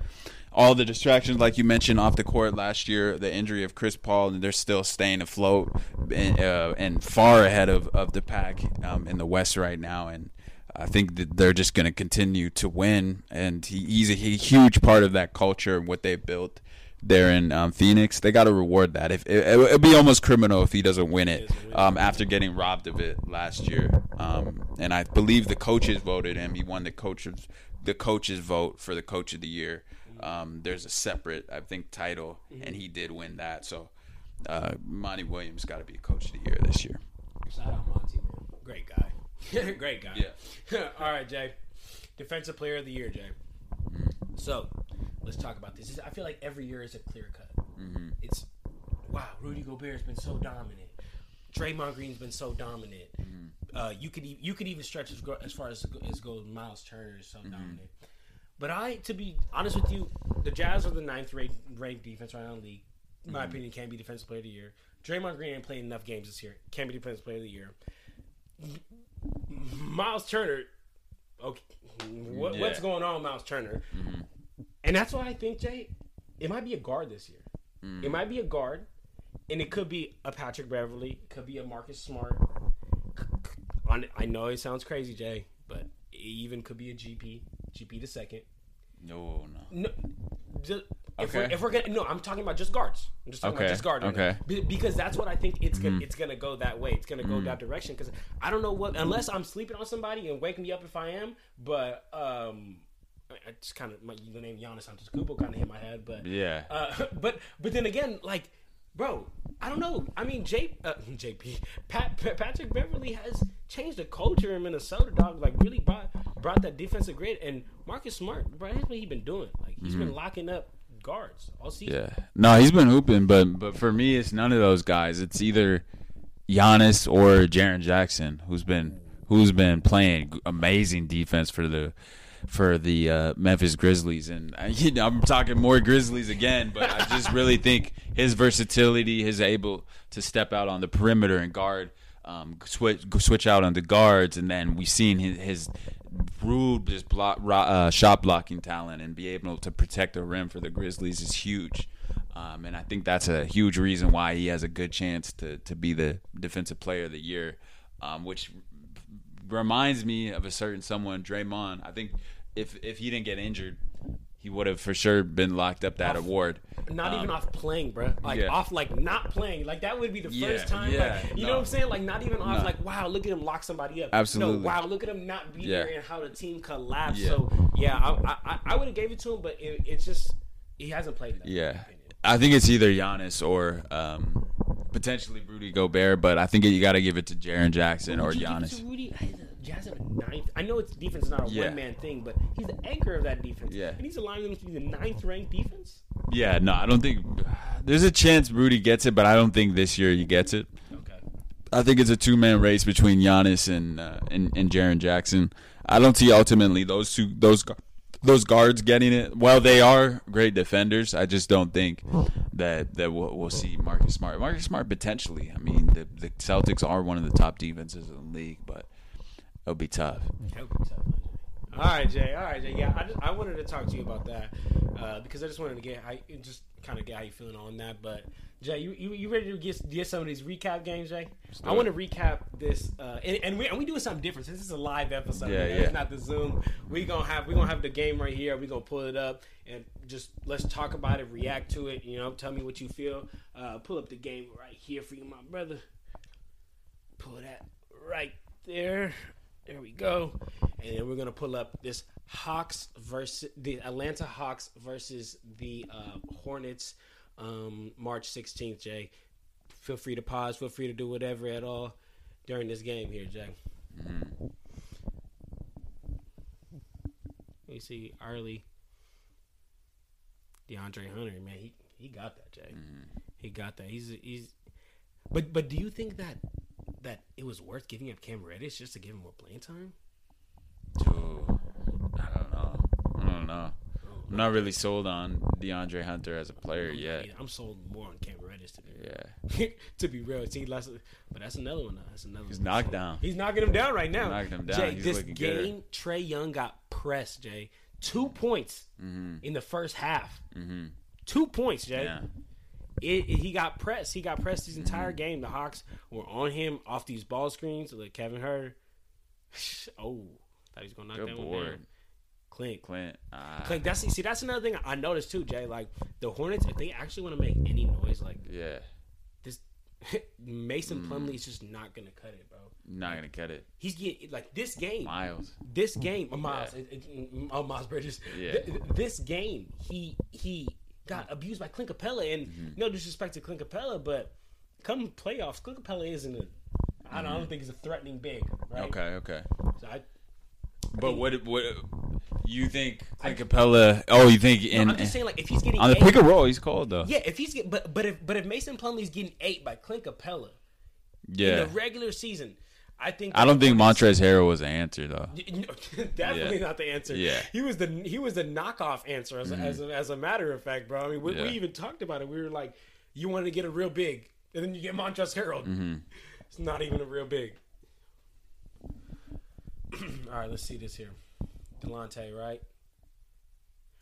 All the distractions, like you mentioned, off the court last year, the injury of Chris Paul, and they're still staying afloat and, uh, and far ahead of, of the pack um, in the West right now. And I think that they're just going to continue to win. And he, he's a he, huge part of that culture and what they've built there in um, Phoenix. They got to reward that. If it, it'll be almost criminal if he doesn't win it um, after getting robbed of it last year. Um, and I believe the coaches voted him. He won the coaches, the coaches vote for the Coach of the Year. Um, there's a separate, I think, title, mm-hmm. and he did win that. So, uh, Monty Williams got to be Coach of the Year this year. Shout out Monty, man. Great guy. Great guy. Yeah. All right, Jay. Defensive Player of the Year, Jay. Mm-hmm. So, let's talk about this. I feel like every year is a clear cut. Mm-hmm. It's, wow, Rudy Gobert's been so dominant. Draymond Green's been so dominant. Mm-hmm. Uh, you could you could even stretch as, as far as, as goes Myles Turner is so mm-hmm. dominant. But I, to be honest with you, the Jazz are the ninth ranked defense right now in the league. In my mm-hmm. opinion, can't be Defensive Player of the Year. Draymond Green ain't played enough games this year. Can't be Defensive Player of the Year. Myles Turner, okay, what, yeah. what's going on with Myles Turner? Mm-hmm. And that's why I think, Jay, it might be a guard this year. Mm-hmm. It might be a guard, and it could be a Patrick Beverly. It could be a Marcus Smart. I know it sounds crazy, Jay, but it even could be a G P. G P the second. No, no. no just, if, okay. we're, if we're gonna, no, I'm talking about just guards. I'm just talking okay. about just guards. Okay. Be, because that's what I think it's gonna, mm. it's gonna go that way. It's gonna go mm. that direction. Because I don't know what, unless I'm sleeping on somebody and wake me up if I am. But um, I just kind of the name Giannis Antetokounmpo kind of hit my head. But yeah. Uh, but but then again, like, bro, I don't know. I mean, J, uh, J P Pat, Pat, Patrick Beverly has changed the culture in Minnesota, dog. Like really brought brought that defensive grid. And Marcus Smart, bro, that's what he's been doing. Like he's mm-hmm. been locking up guards all season. Yeah, no, he's been hooping, but but for me, it's none of those guys. It's either Giannis or Jaren Jackson, who's been who's been playing amazing defense for the for the uh, Memphis Grizzlies. And I, you know, I'm talking more Grizzlies again, but I just really think his versatility, his able to step out on the perimeter and guard, um, switch switch out on the guards, and then we've seen his, his rude just block, uh, shot blocking talent and be able to protect the rim for the Grizzlies is huge. Um, and I think that's a huge reason why he has a good chance to, to be the defensive player of the year, um, which reminds me of a certain someone, Draymond. I think if if he didn't get injured, he would have for sure been locked up that off, award. Not um, even off playing, bro. Like, yeah. off, like, not playing. Like, that would be the yeah, first time. Yeah, like, you no. know what I'm saying? Like, not even off, no. like, wow, look at him lock somebody up. Absolutely. No, wow, look at him not be yeah. there and how the team collapsed. Yeah. So, yeah, I I, I would have gave it to him, but it, it's just he hasn't played that. Yeah. I think it's either Giannis or um, potentially Rudy Gobert, but I think you got to give it to Jaren Jackson or Giannis. To Rudy? Jackson ninth. I know it's defense is not a yeah. one-man thing, but he's the anchor of that defense. Yeah. And he's allowing them to be the ninth-ranked defense? Yeah, no, I don't think – there's a chance Rudy gets it, but I don't think this year he gets it. Okay. I think it's a two-man race between Giannis and uh, and, and Jaren Jackson. I don't see ultimately those two – those – those guards getting it. Well, they are great defenders. I just don't think that that we'll, we'll see Marcus Smart. Marcus Smart potentially. I mean, the, the Celtics are one of the top defenses in the league, but it'll be tough. It'll be tough. All right, Jay. All right, Jay. Yeah, I, just, I wanted to talk to you about that uh, because I just wanted to get I just kind of get how you feeling on that. But Jay, you, you, you ready to get get some of these recap games, Jay? I want to recap this, uh, and, and we and we doing something different. This is a live episode. Yeah, yeah. It's not the Zoom. We gonna have we gonna have the game right here. We gonna pull it up and just let's talk about it, react to it. You know, tell me what you feel. Uh, pull up the game right here for you, my brother. Pull that right there. There we go. And then we're gonna pull up this Hawks versus the Atlanta Hawks versus the uh, Hornets. Um, March sixteenth, Jay. Feel free to pause. Feel free to do whatever at all during this game here, Jay. Mm-hmm. You see, early DeAndre Hunter, man, he, he got that, Jay. Mm-hmm. He got that. He's he's. But but do you think that that it was worth giving up Cam Reddish just to give him more playing time? Ooh, I don't know. I don't know. I'm not really sold on DeAndre Hunter as a player yet. Yeah, I'm sold more on Cam Reddish to be yeah. to be real. It's he last, but that's another one. That's another. He's one. knocked so, down. He's knocking him down right now. He's knocking him down. Jay, he's this looking game, good. Trae Young got pressed. Jay, two points mm-hmm. in the first half. Mm-hmm. Two points, Jay. Yeah. It, it, he got pressed. He got pressed this entire mm-hmm. game. The Hawks were on him off these ball screens. Like Kevin Huerter. Oh, thought he was gonna knock good that board. one down. Clint, Clint, uh, Clint. That's see. That's another thing I noticed too, Jay. Like the Hornets, if they actually want to make any noise, like yeah, this Mason mm. Plumlee is just not gonna cut it, bro. Not gonna cut it. He's getting like this game, Miles. This game, uh, Miles. Yeah. It, it, oh, Miles Bridges. Yeah. Th- this game, he he got abused by Clint Capela, and mm-hmm. no disrespect to Clint Capela, but come playoffs, Clint Capela isn't a. I don't, mm-hmm. I don't think he's a threatening big. Right? Okay. Okay. So I. But what what you think Clint Capela? Oh, you think in? No, I'm just saying, like if he's getting on the eight, pick and roll, he's called though. Yeah, if he's get, but but if but if Mason Plumlee's getting eight by Clint Capela, yeah, in the regular season, I think I don't think Montrezl Harrell was the answer though. Definitely yeah. not the answer. Yeah, he was the he was the knockoff answer as mm-hmm. a, as, a, as a matter of fact, bro. I mean, we, yeah. we even talked about it. We were like, you wanted to get a real big, and then you get Montrezl Harrell. Mm-hmm. It's not even a real big. All right, let's see this here. Delonte, right?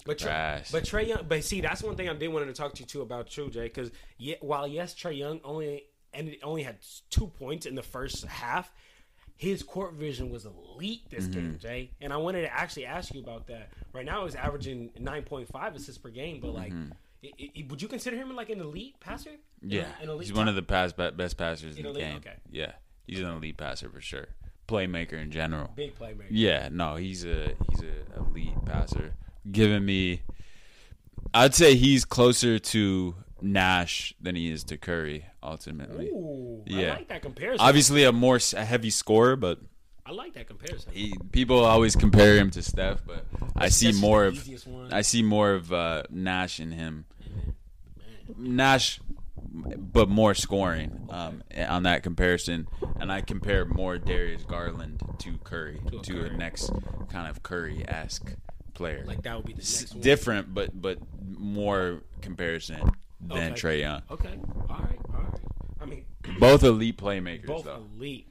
But Tra- but Trae Young, but see, that's one thing I did want to talk to you too about, too, Jay. Because yeah, while yes, Trae Young only and only had two points in the first half, his court vision was elite this mm-hmm. game, Jay. And I wanted to actually ask you about that. Right now, he's averaging nine point five assists per game, but like, mm-hmm. it, it, would you consider him like an elite passer? Yeah, an elite he's one of the pass, best passers in, in the elite? game. Okay. Yeah, he's an elite passer for sure. Playmaker in general. Big playmaker. Yeah, no, he's a he's a elite passer. Giving me, I'd say he's closer to Nash than he is to Curry. Ultimately, ooh, yeah. I like that comparison. Obviously, a more a heavy scorer, but I like that comparison. He, people always compare him to Steph, but I see, more of, I see more of I see more of Nash in him. Man. Nash but more scoring um, on that comparison. And I compare more Darius Garland to Curry, to, to Curry. the next kind of Curry-esque player. Like that would be the next S- one. Different, but, but more comparison than okay. Trae Young. Okay, all right, all right. I mean, both elite playmakers, both though. Both elite.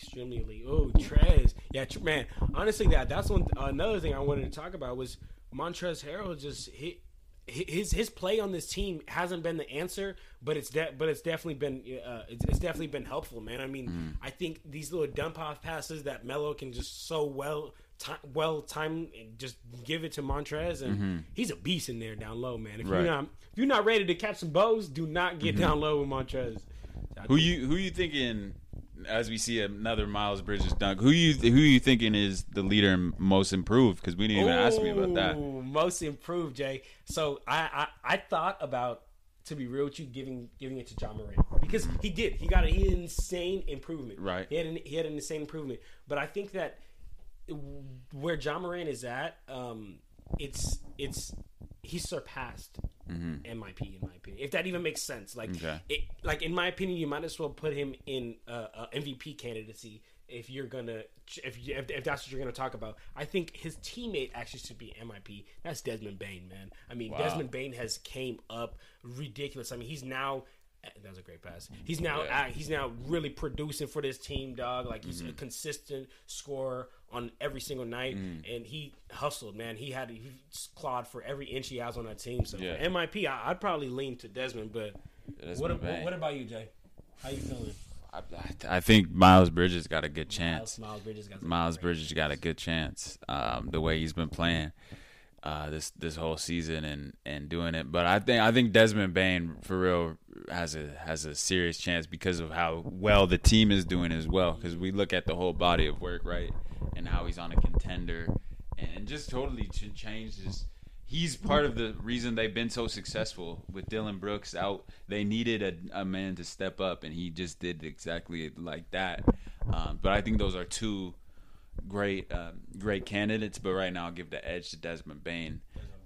Extremely elite. Oh, Trez. Yeah, man. Honestly, that that's one. Th- another thing I wanted to talk about was Montrezl Harrell. Just hit, his his play on this team hasn't been the answer, but it's de- but it's definitely been uh, it's, it's definitely been helpful, man. I mean, mm. I think these little dump off passes that Melo can just so well time, well time and just give it to Montrez, and mm-hmm. he's a beast in there down low, man. If right. you're not if you're not ready to catch some bows, do not get mm-hmm. down low with Montrez. So who you who you thinking? As we see another Miles Bridges dunk, who you who you thinking is the leader and most improved? Because we didn't even Ooh, ask me about that. Most improved, Jay. So I, I, I thought about, to be real with you, giving giving it to Ja Morant, because he did. He got an insane improvement. Right. He had an, he had an insane improvement. But I think that where Ja Morant is at, um, it's it's he surpassed. Mm-hmm. M I P, in my opinion, if that even makes sense, like, okay. it, like in my opinion, you might as well put him in uh, uh, M V P candidacy if you're gonna, if, you, if if that's what you're gonna talk about. I think his teammate actually should be M I P. That's Desmond Bain, man. I mean, wow. Desmond Bain has came up ridiculous. I mean, he's now. That was a great pass. He's now yeah. he's now really producing for this team, dog. Like, he's mm-hmm. a consistent scorer on every single night, mm. and he hustled, man. He had he clawed for every inch he has on that team. So yeah. M I P, I, I'd probably lean to Desmond. But Desmond what, what, what about you, Jay? How you feeling? I, I think Miles Bridges got a good chance. Miles, Miles Bridges got Miles Bridges got a good chance. Um, the way he's been playing. Uh, this this whole season and, and doing it, but I think I think Desmond Bain for real has a has a serious chance because of how well the team is doing as well. Because we look at the whole body of work, right, and how he's on a contender and just totally ch- changes. He's part of the reason they've been so successful with Dillon Brooks out. They needed a, a man to step up, and he just did exactly like that. Um, but I think those are two. Great, um, great candidates, but right now I'll give the edge to Desmond Bain,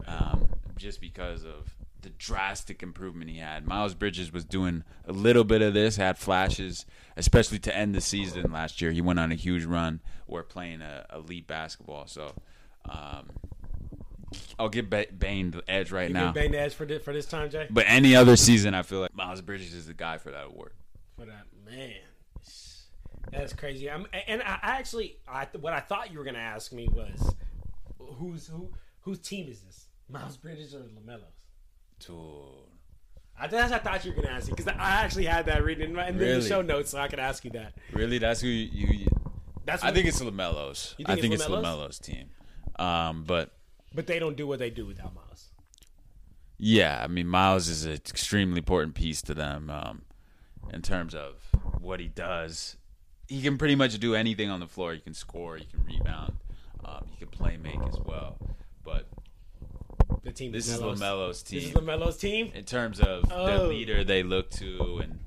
um, just because of the drastic improvement he had. Miles Bridges was doing a little bit of this, had flashes, especially to end the season last year. He went on a huge run, or playing a, elite basketball. So, um, I'll give Bain the edge right you now. Bain the edge for this, for this time, Jay. But any other season, I feel like Miles Bridges is the guy for that award. For that man. That's crazy. I'm, and I actually, I, what I thought you were gonna ask me was, who's who? Whose team is this? Miles Bridges or LaMelo's? Dude, I, that's what I thought you were gonna ask me, because I actually had that written in, my, in really? the show notes, so I could ask you that. Really, that's who you. you that's who I, you think think LaMelo's. Think I think it's LaMelo's. I think it's LaMelo's team, um, but but they don't do what they do without Miles. Yeah, I mean, Miles is an extremely important piece to them, um, in terms of what he does. He can pretty much do anything on the floor. He can score. He can rebound. Um, he can play make as well. But the team this is LaMelo's team. This is LaMelo's team? In terms of oh. the leader they look to. And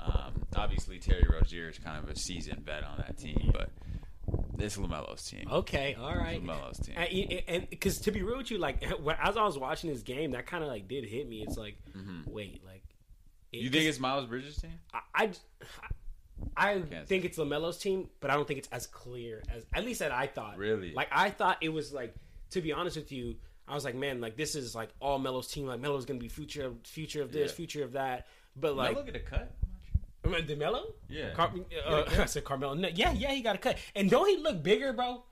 um, obviously Terry Rozier is kind of a seasoned vet on that team. But it's LaMelo's team. Okay, all right. It's LaMelo's team. And because to be real with you, like, as I was watching this game, that kind of like did hit me. It's like, mm-hmm. wait. like it, You think it's Miles Bridges' team? I... I, I I think it's LaMelo's team, but I don't think it's as clear as, at least that I thought. Really? Like, I thought it was like, to be honest with you, I was like, man, like, this is like all Melo's team. Like, Melo's going to be future of, future of this, yeah. future of that. But like, Melo get a cut? Did Melo? Yeah. Car- uh, I said Carmelo. No, yeah, yeah, he got a cut. And don't he look bigger, bro?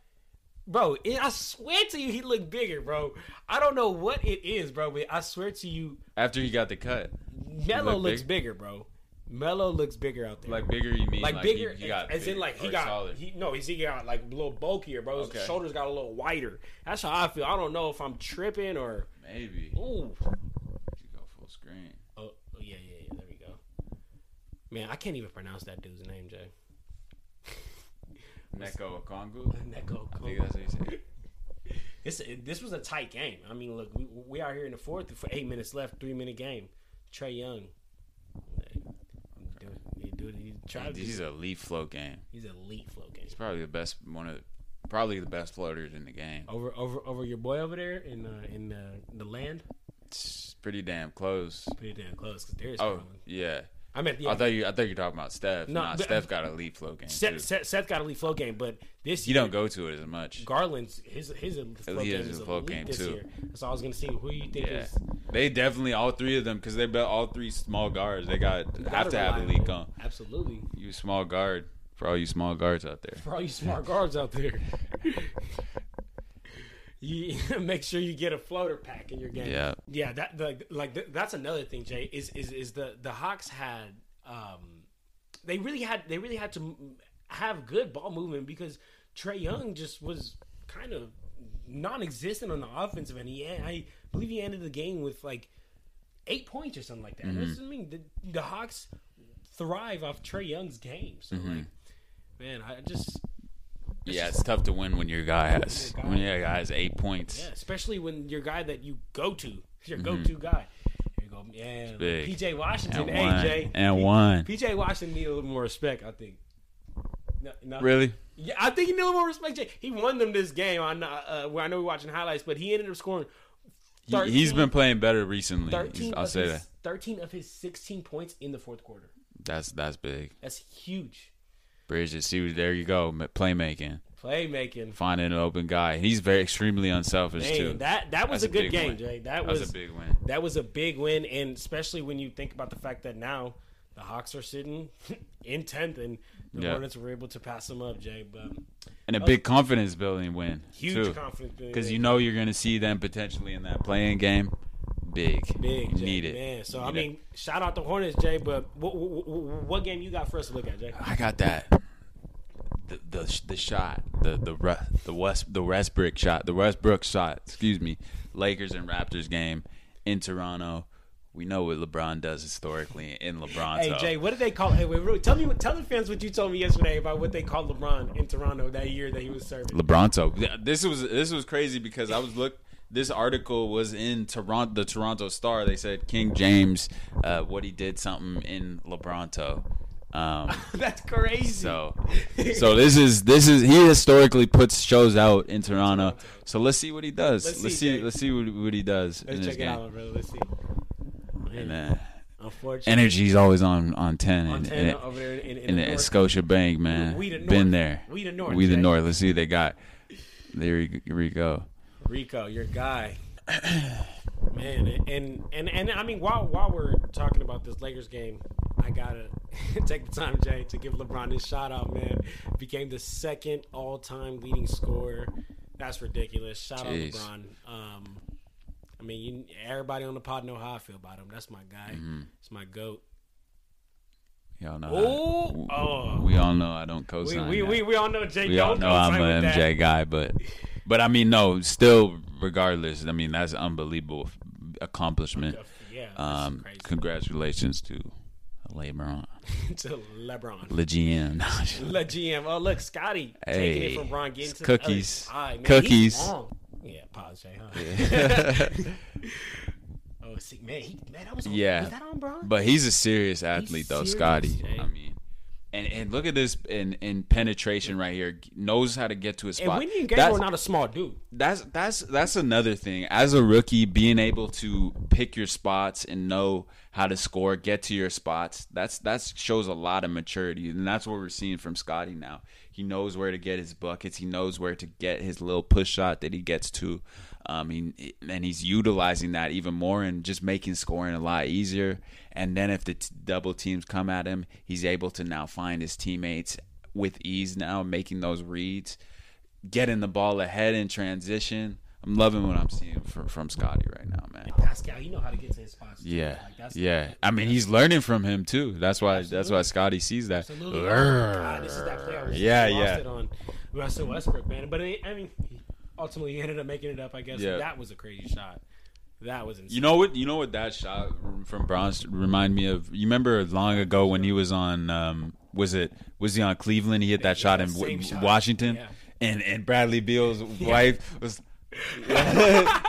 Bro, it, I swear to you, he looked bigger, bro. I don't know what it is, bro, but I swear to you. After he got the cut. Melo look looks bigger, bigger bro. Melo looks bigger out there. Like bigger, you mean? Like, like bigger, he, he got as, big, as in like he got he, no, he's he got like a little bulkier, bro. His okay. shoulders got a little wider. That's how I feel. I don't know if I'm tripping or maybe. Ooh, you go full screen. Oh, oh yeah, yeah, yeah. There we go. Man, I can't even pronounce that dude's name, Jay. Neko Okongu. Neko Okongu. I think that's what you said. This this was a tight game. I mean, look, we we are here in the fourth for eight minutes left, three minute game. Trae Young. Dude, he's an elite float game. He's an elite float game. He's probably the best one of, the, probably the best floaters in the game. Over, over, over your boy over there in uh, in uh, the land. it's pretty damn close. Pretty damn close because Darius. Oh Garland. yeah. I mean, yeah. I thought you. I thought you were talking about Steph. No, nah, Steph got an elite flow game. Seth, Seth, Seth got an elite flow game, but this you year, don't go to it as much. Garland's his his elite flow game is flow elite game this too. year. So I was gonna see who you think yeah. is. They definitely all three of them because they bet all three small guards. They got have to have elite on. Absolutely. You small guard for all you small guards out there. For all you smart guards out there. You make sure you get a floater pack in your game. Yeah, yeah. That the, like the, that's another thing, Jay. Is is is the the Hawks had um, they really had they really had to have good ball movement because Trae Young just was kind of non-existent on the offensive end. He I believe he ended the game with like eight points or something like that. Mm-hmm. That's what I mean. The, the Hawks thrive off Trae Young's game. So mm-hmm. like, man, I just. Yeah, it's tough to win when your guy has your guy. when your guy has eight points. Yeah, especially when your guy that you go to, your mm-hmm. go-to guy. Here you go, yeah. P J Washington, A J, and one. P J Washington needed a little more respect, I think. No, no. Really? Yeah, I think he needed a little more respect. Jay. He won them this game. I know. Uh, well, I know we're watching highlights, but he ended up scoring. thirteen, he, he's been playing better recently. I'll say his, that. Thirteen of his sixteen points in the fourth quarter. That's that's big. That's huge. Bridges, see, there you go, playmaking, playmaking, finding an open guy. He's very extremely unselfish Man, too. That that was That's a good game, win. Jay. That, that was, was a big win. That was a big win, and especially when you think about the fact that now the Hawks are sitting in tenth, and the yep. Hornets were able to pass them up, Jay. But and a big confidence building win, huge too. confidence building, because you know you're going to see them potentially in that play-in game. Big, big, Jay, need it. Man. So need I mean, it. Shout out the Hornets, Jay. But what, what, what game you got for us to look at, Jay? I got that. The the, the shot, the the the West the Westbrook shot, the Westbrook shot. Excuse me. Lakers and Raptors game in Toronto. We know what LeBron does historically in LeBron's. Hey, Jay, what did they call? Hey, wait, tell me, tell the fans what you told me yesterday about what they called LeBron in Toronto that year that he was serving. LeBronto. This was this was crazy because I was look. This article was in Toronto, the Toronto Star. They said King James, uh, what he did something in LeBronto. Um, That's crazy. So, so this is this is he historically puts shows out in Toronto. So let's see what he does. Let's, let's see. see let's see what, what he does. Let's in check this game. it out, bro. Let's see. And, uh, Unfortunately, energy's always on on ten. On ten and, over there in, in, in the Scotiabank, man. We the North. Been there. We the North. We the North. Let's see what they got. There we go. Rico, your guy, man, and and and I mean, while while we're talking about this Lakers game, I gotta take the time, Jay, to give LeBron his shout out. Man, became the second all time leading scorer. That's ridiculous. Shout Jeez. out LeBron. Um, I mean, you, everybody on the pod know how I feel about him. That's my guy. Mm-hmm. It's my goat. Y'all know. Ooh, I, oh, we all know I don't co-sign. We we, we, we all know Jay. We all know I'm an M J that. guy, but. But, I mean, no, still, regardless, I mean, that's an unbelievable accomplishment. Yeah, um, crazy. Congratulations to LeBron. to LeBron. Le G M. Le G M. Oh, look, Scottie hey, taking it from Bron. Getting to cookies. The right, man, cookies. Yeah, pause, Jay, huh? Yeah. oh, see, man, he, man that was, on, yeah. was that on Bron? But he's a serious athlete, he's though, serious, Scottie. Jay. I mean. And and look at this in, in penetration right here. Knows how to get to his spot. And Wendy and we're not a small dude. That's that's that's another thing. As a rookie, being able to pick your spots and know how to score, get to your spots, that's that shows a lot of maturity. And that's what we're seeing from Scottie now. He knows where to get his buckets. He knows where to get his little push shot that he gets to. Um, he, and he's utilizing that even more and just making scoring a lot easier. And then if the t- double teams come at him, he's able to now find his teammates with ease now, making those reads, getting the ball ahead in transition. I'm loving what I'm seeing from, from Scottie right now, man. Pascal, you know how to get to his spots. Yeah, like, that's yeah. The, I mean, he's learning from him too. That's why. Absolutely. That's why Scottie sees that. Absolutely. God, this is that player. Yeah, yeah. Lost it on Russell Westbrook, man. But I mean. Ultimately, he ended up making it up, I guess. Yeah. That was a crazy shot. That was insane. You know what? You know what that shot from Bronze remind me of? You remember long ago when he was on? Um, was it? Was he on Cleveland? He hit that yeah, shot in w- shot. Washington, yeah. and and Bradley Beal's yeah. wife was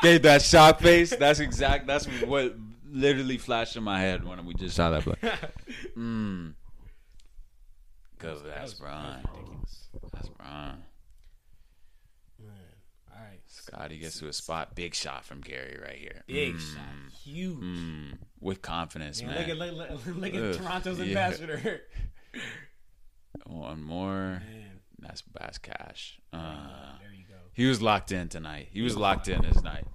gave that shot face. That's exact. That's what literally flashed in my head when we just saw that play. Mm. Cause that's Bron. That's Bron. All right, Scottie gets to a spot. Big shot from Gary right here. Big mm. shot. Huge. Mm. With confidence, yeah, man. Look at, look, look, look at Toronto's yeah. ambassador. One more. Man. That's, that's cash. Uh, there you go. He was locked in tonight. He was locked in this night.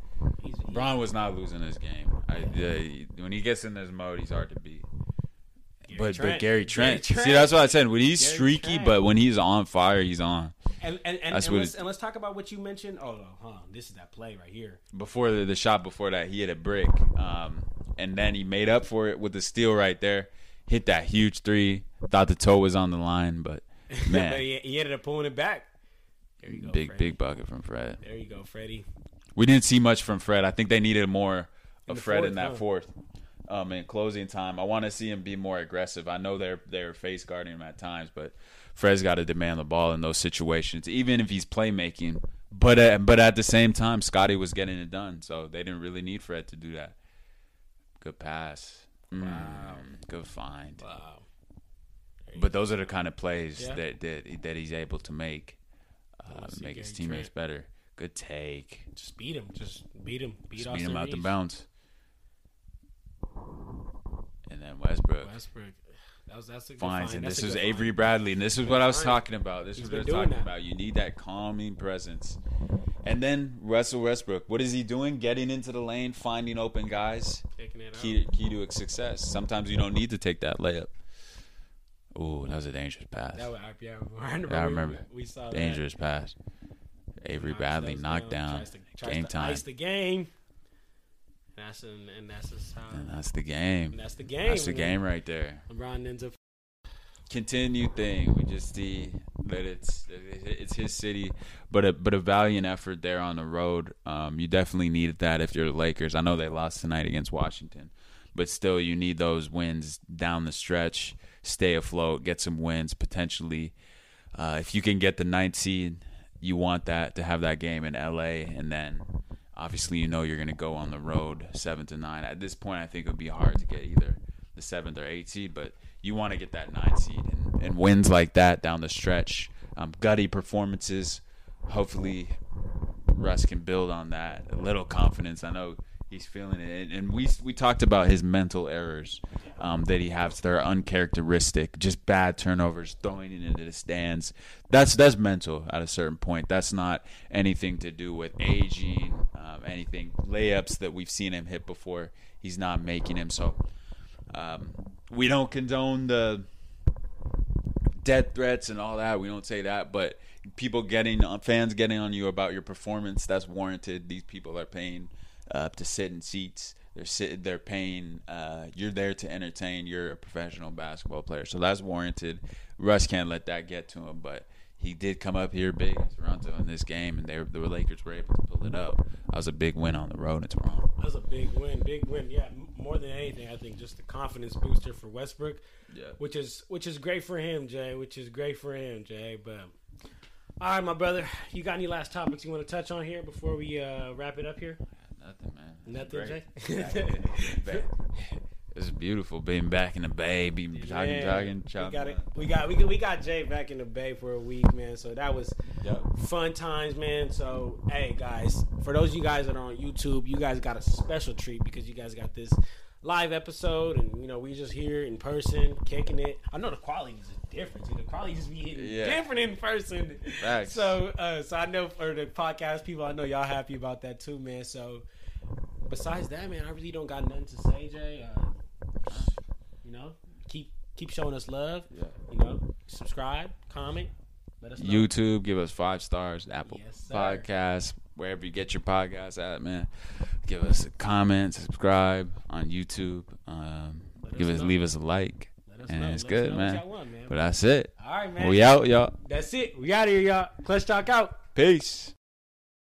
He's, he's, Bron was not losing this game. I, yeah, when he gets in this mode, he's hard to beat. But, but Gary Trent. Gary Trent. See, that's what I said. When he's Gary streaky, Trent. But when he's on fire, he's on. And and, and, and, let's, and let's talk about what you mentioned. Oh, no, huh. This is that play right here. Before the, the shot before that, he hit a brick. Um, and then he made up for it with the steal right there. Hit that huge three. Thought the toe was on the line, but, man. He ended up pulling it back. There you go, Big, Freddie. Big bucket from Fred. There you go, Freddie. We didn't see much from Fred. I think they needed more of Fred fourth, in that huh? fourth. Um, in closing time, I want to see him be more aggressive. I know they're they're face guarding him at times, but Fred's got to demand the ball in those situations, even if he's playmaking. But uh, but at the same time, Scottie was getting it done, so they didn't really need Fred to do that. Good pass. Mm, wow. Good find. Wow. But those are the kind of plays yeah. that, that that he's able to make, uh, to make his teammates Trent. better. Good take. Just beat him. Just beat him. Beat, Just beat him out the bounds. And then Westbrook. Westbrook. That was, that's a good find. And that's this is Avery find. Bradley. And this is what I was talking about. This is what I was talking that. about. You need that calming presence. And then Russell Westbrook. What is he doing? Getting into the lane, finding open guys. Taking it key, out. Key to success. Sometimes you don't need to take that layup. Ooh, that was a dangerous pass. That was, yeah, I remember. Yeah, I remember. We, we saw dangerous that. pass. Avery Bradley knocked down. Tries to, tries game to time. Ice the game. And that's, an, and, that's and that's the game. And that's the game. That's the game right there. LeBron ends up. Continue thing. We just see that it's it's his city, but a, but a valiant effort there on the road. Um, you definitely needed that if you're the Lakers. I know they lost tonight against Washington, but still you need those wins down the stretch. Stay afloat. Get some wins potentially. Uh, if you can get the ninth seed, you want that to have that game in L A and then. Obviously, you know you're going to go on the road seven to nine. At this point, I think it would be hard to get either the seventh or eighth seed, but you want to get that nine seed and, and wins like that down the stretch. Um, gutty performances. Hopefully, Russ can build on that. A little confidence. I know he's feeling it, and, and we we talked about his mental errors um, that he has. They're uncharacteristic, just bad turnovers, throwing it into the stands. That's that's mental at a certain point. That's not anything to do with aging. Um, anything layups that we've seen him hit before, he's not making him. So um, we don't condone the death threats and all that. We don't say that, but people getting uh, fans getting on you about your performance, that's warranted. These people are paying uh, to sit in seats. They're sit. They're paying. Uh, you're there to entertain. You're a professional basketball player, so that's warranted. Russ can't let that get to him, but. He did come up here big in Toronto in this game, and they were, the Lakers were able to pull it up. That was a big win on the road in Toronto. That was a big win, big win. Yeah, more than anything, I think just the confidence booster for Westbrook, yeah. which is which is great for him, Jay, which is great for him, Jay. But all right, my brother, you got any last topics you want to touch on here before we uh, wrap it up here? Nothing, man. Nothing, Jay? Exactly. It's beautiful being back in the Bay, being talking, yeah, talking, chopping. We got it. We got we, we got Jay back in the Bay for a week, man. So that was yep. fun times, man. So hey, guys, for those of you guys that are on YouTube, you guys got a special treat because you guys got this live episode, and you know we just here in person, kicking it. I know the quality is different. The quality just be hitting yeah. different in person. Facts. So, uh, so I know for the podcast people, I know y'all happy about that too, man. So besides that, man, I really don't got nothing to say, Jay. Uh, You know, keep keep showing us love. Yeah. You know, subscribe, comment, let us know. YouTube, give us five stars. Apple yes, Podcasts, wherever you get your podcasts at, man. Give us a comment, subscribe on YouTube. Um, give us, us leave us a like. Let us and know. It's let good, man. Want, man. But that's it. All right, man. We out, y'all. That's it. We out of here, y'all. Clutch Talk out. Peace.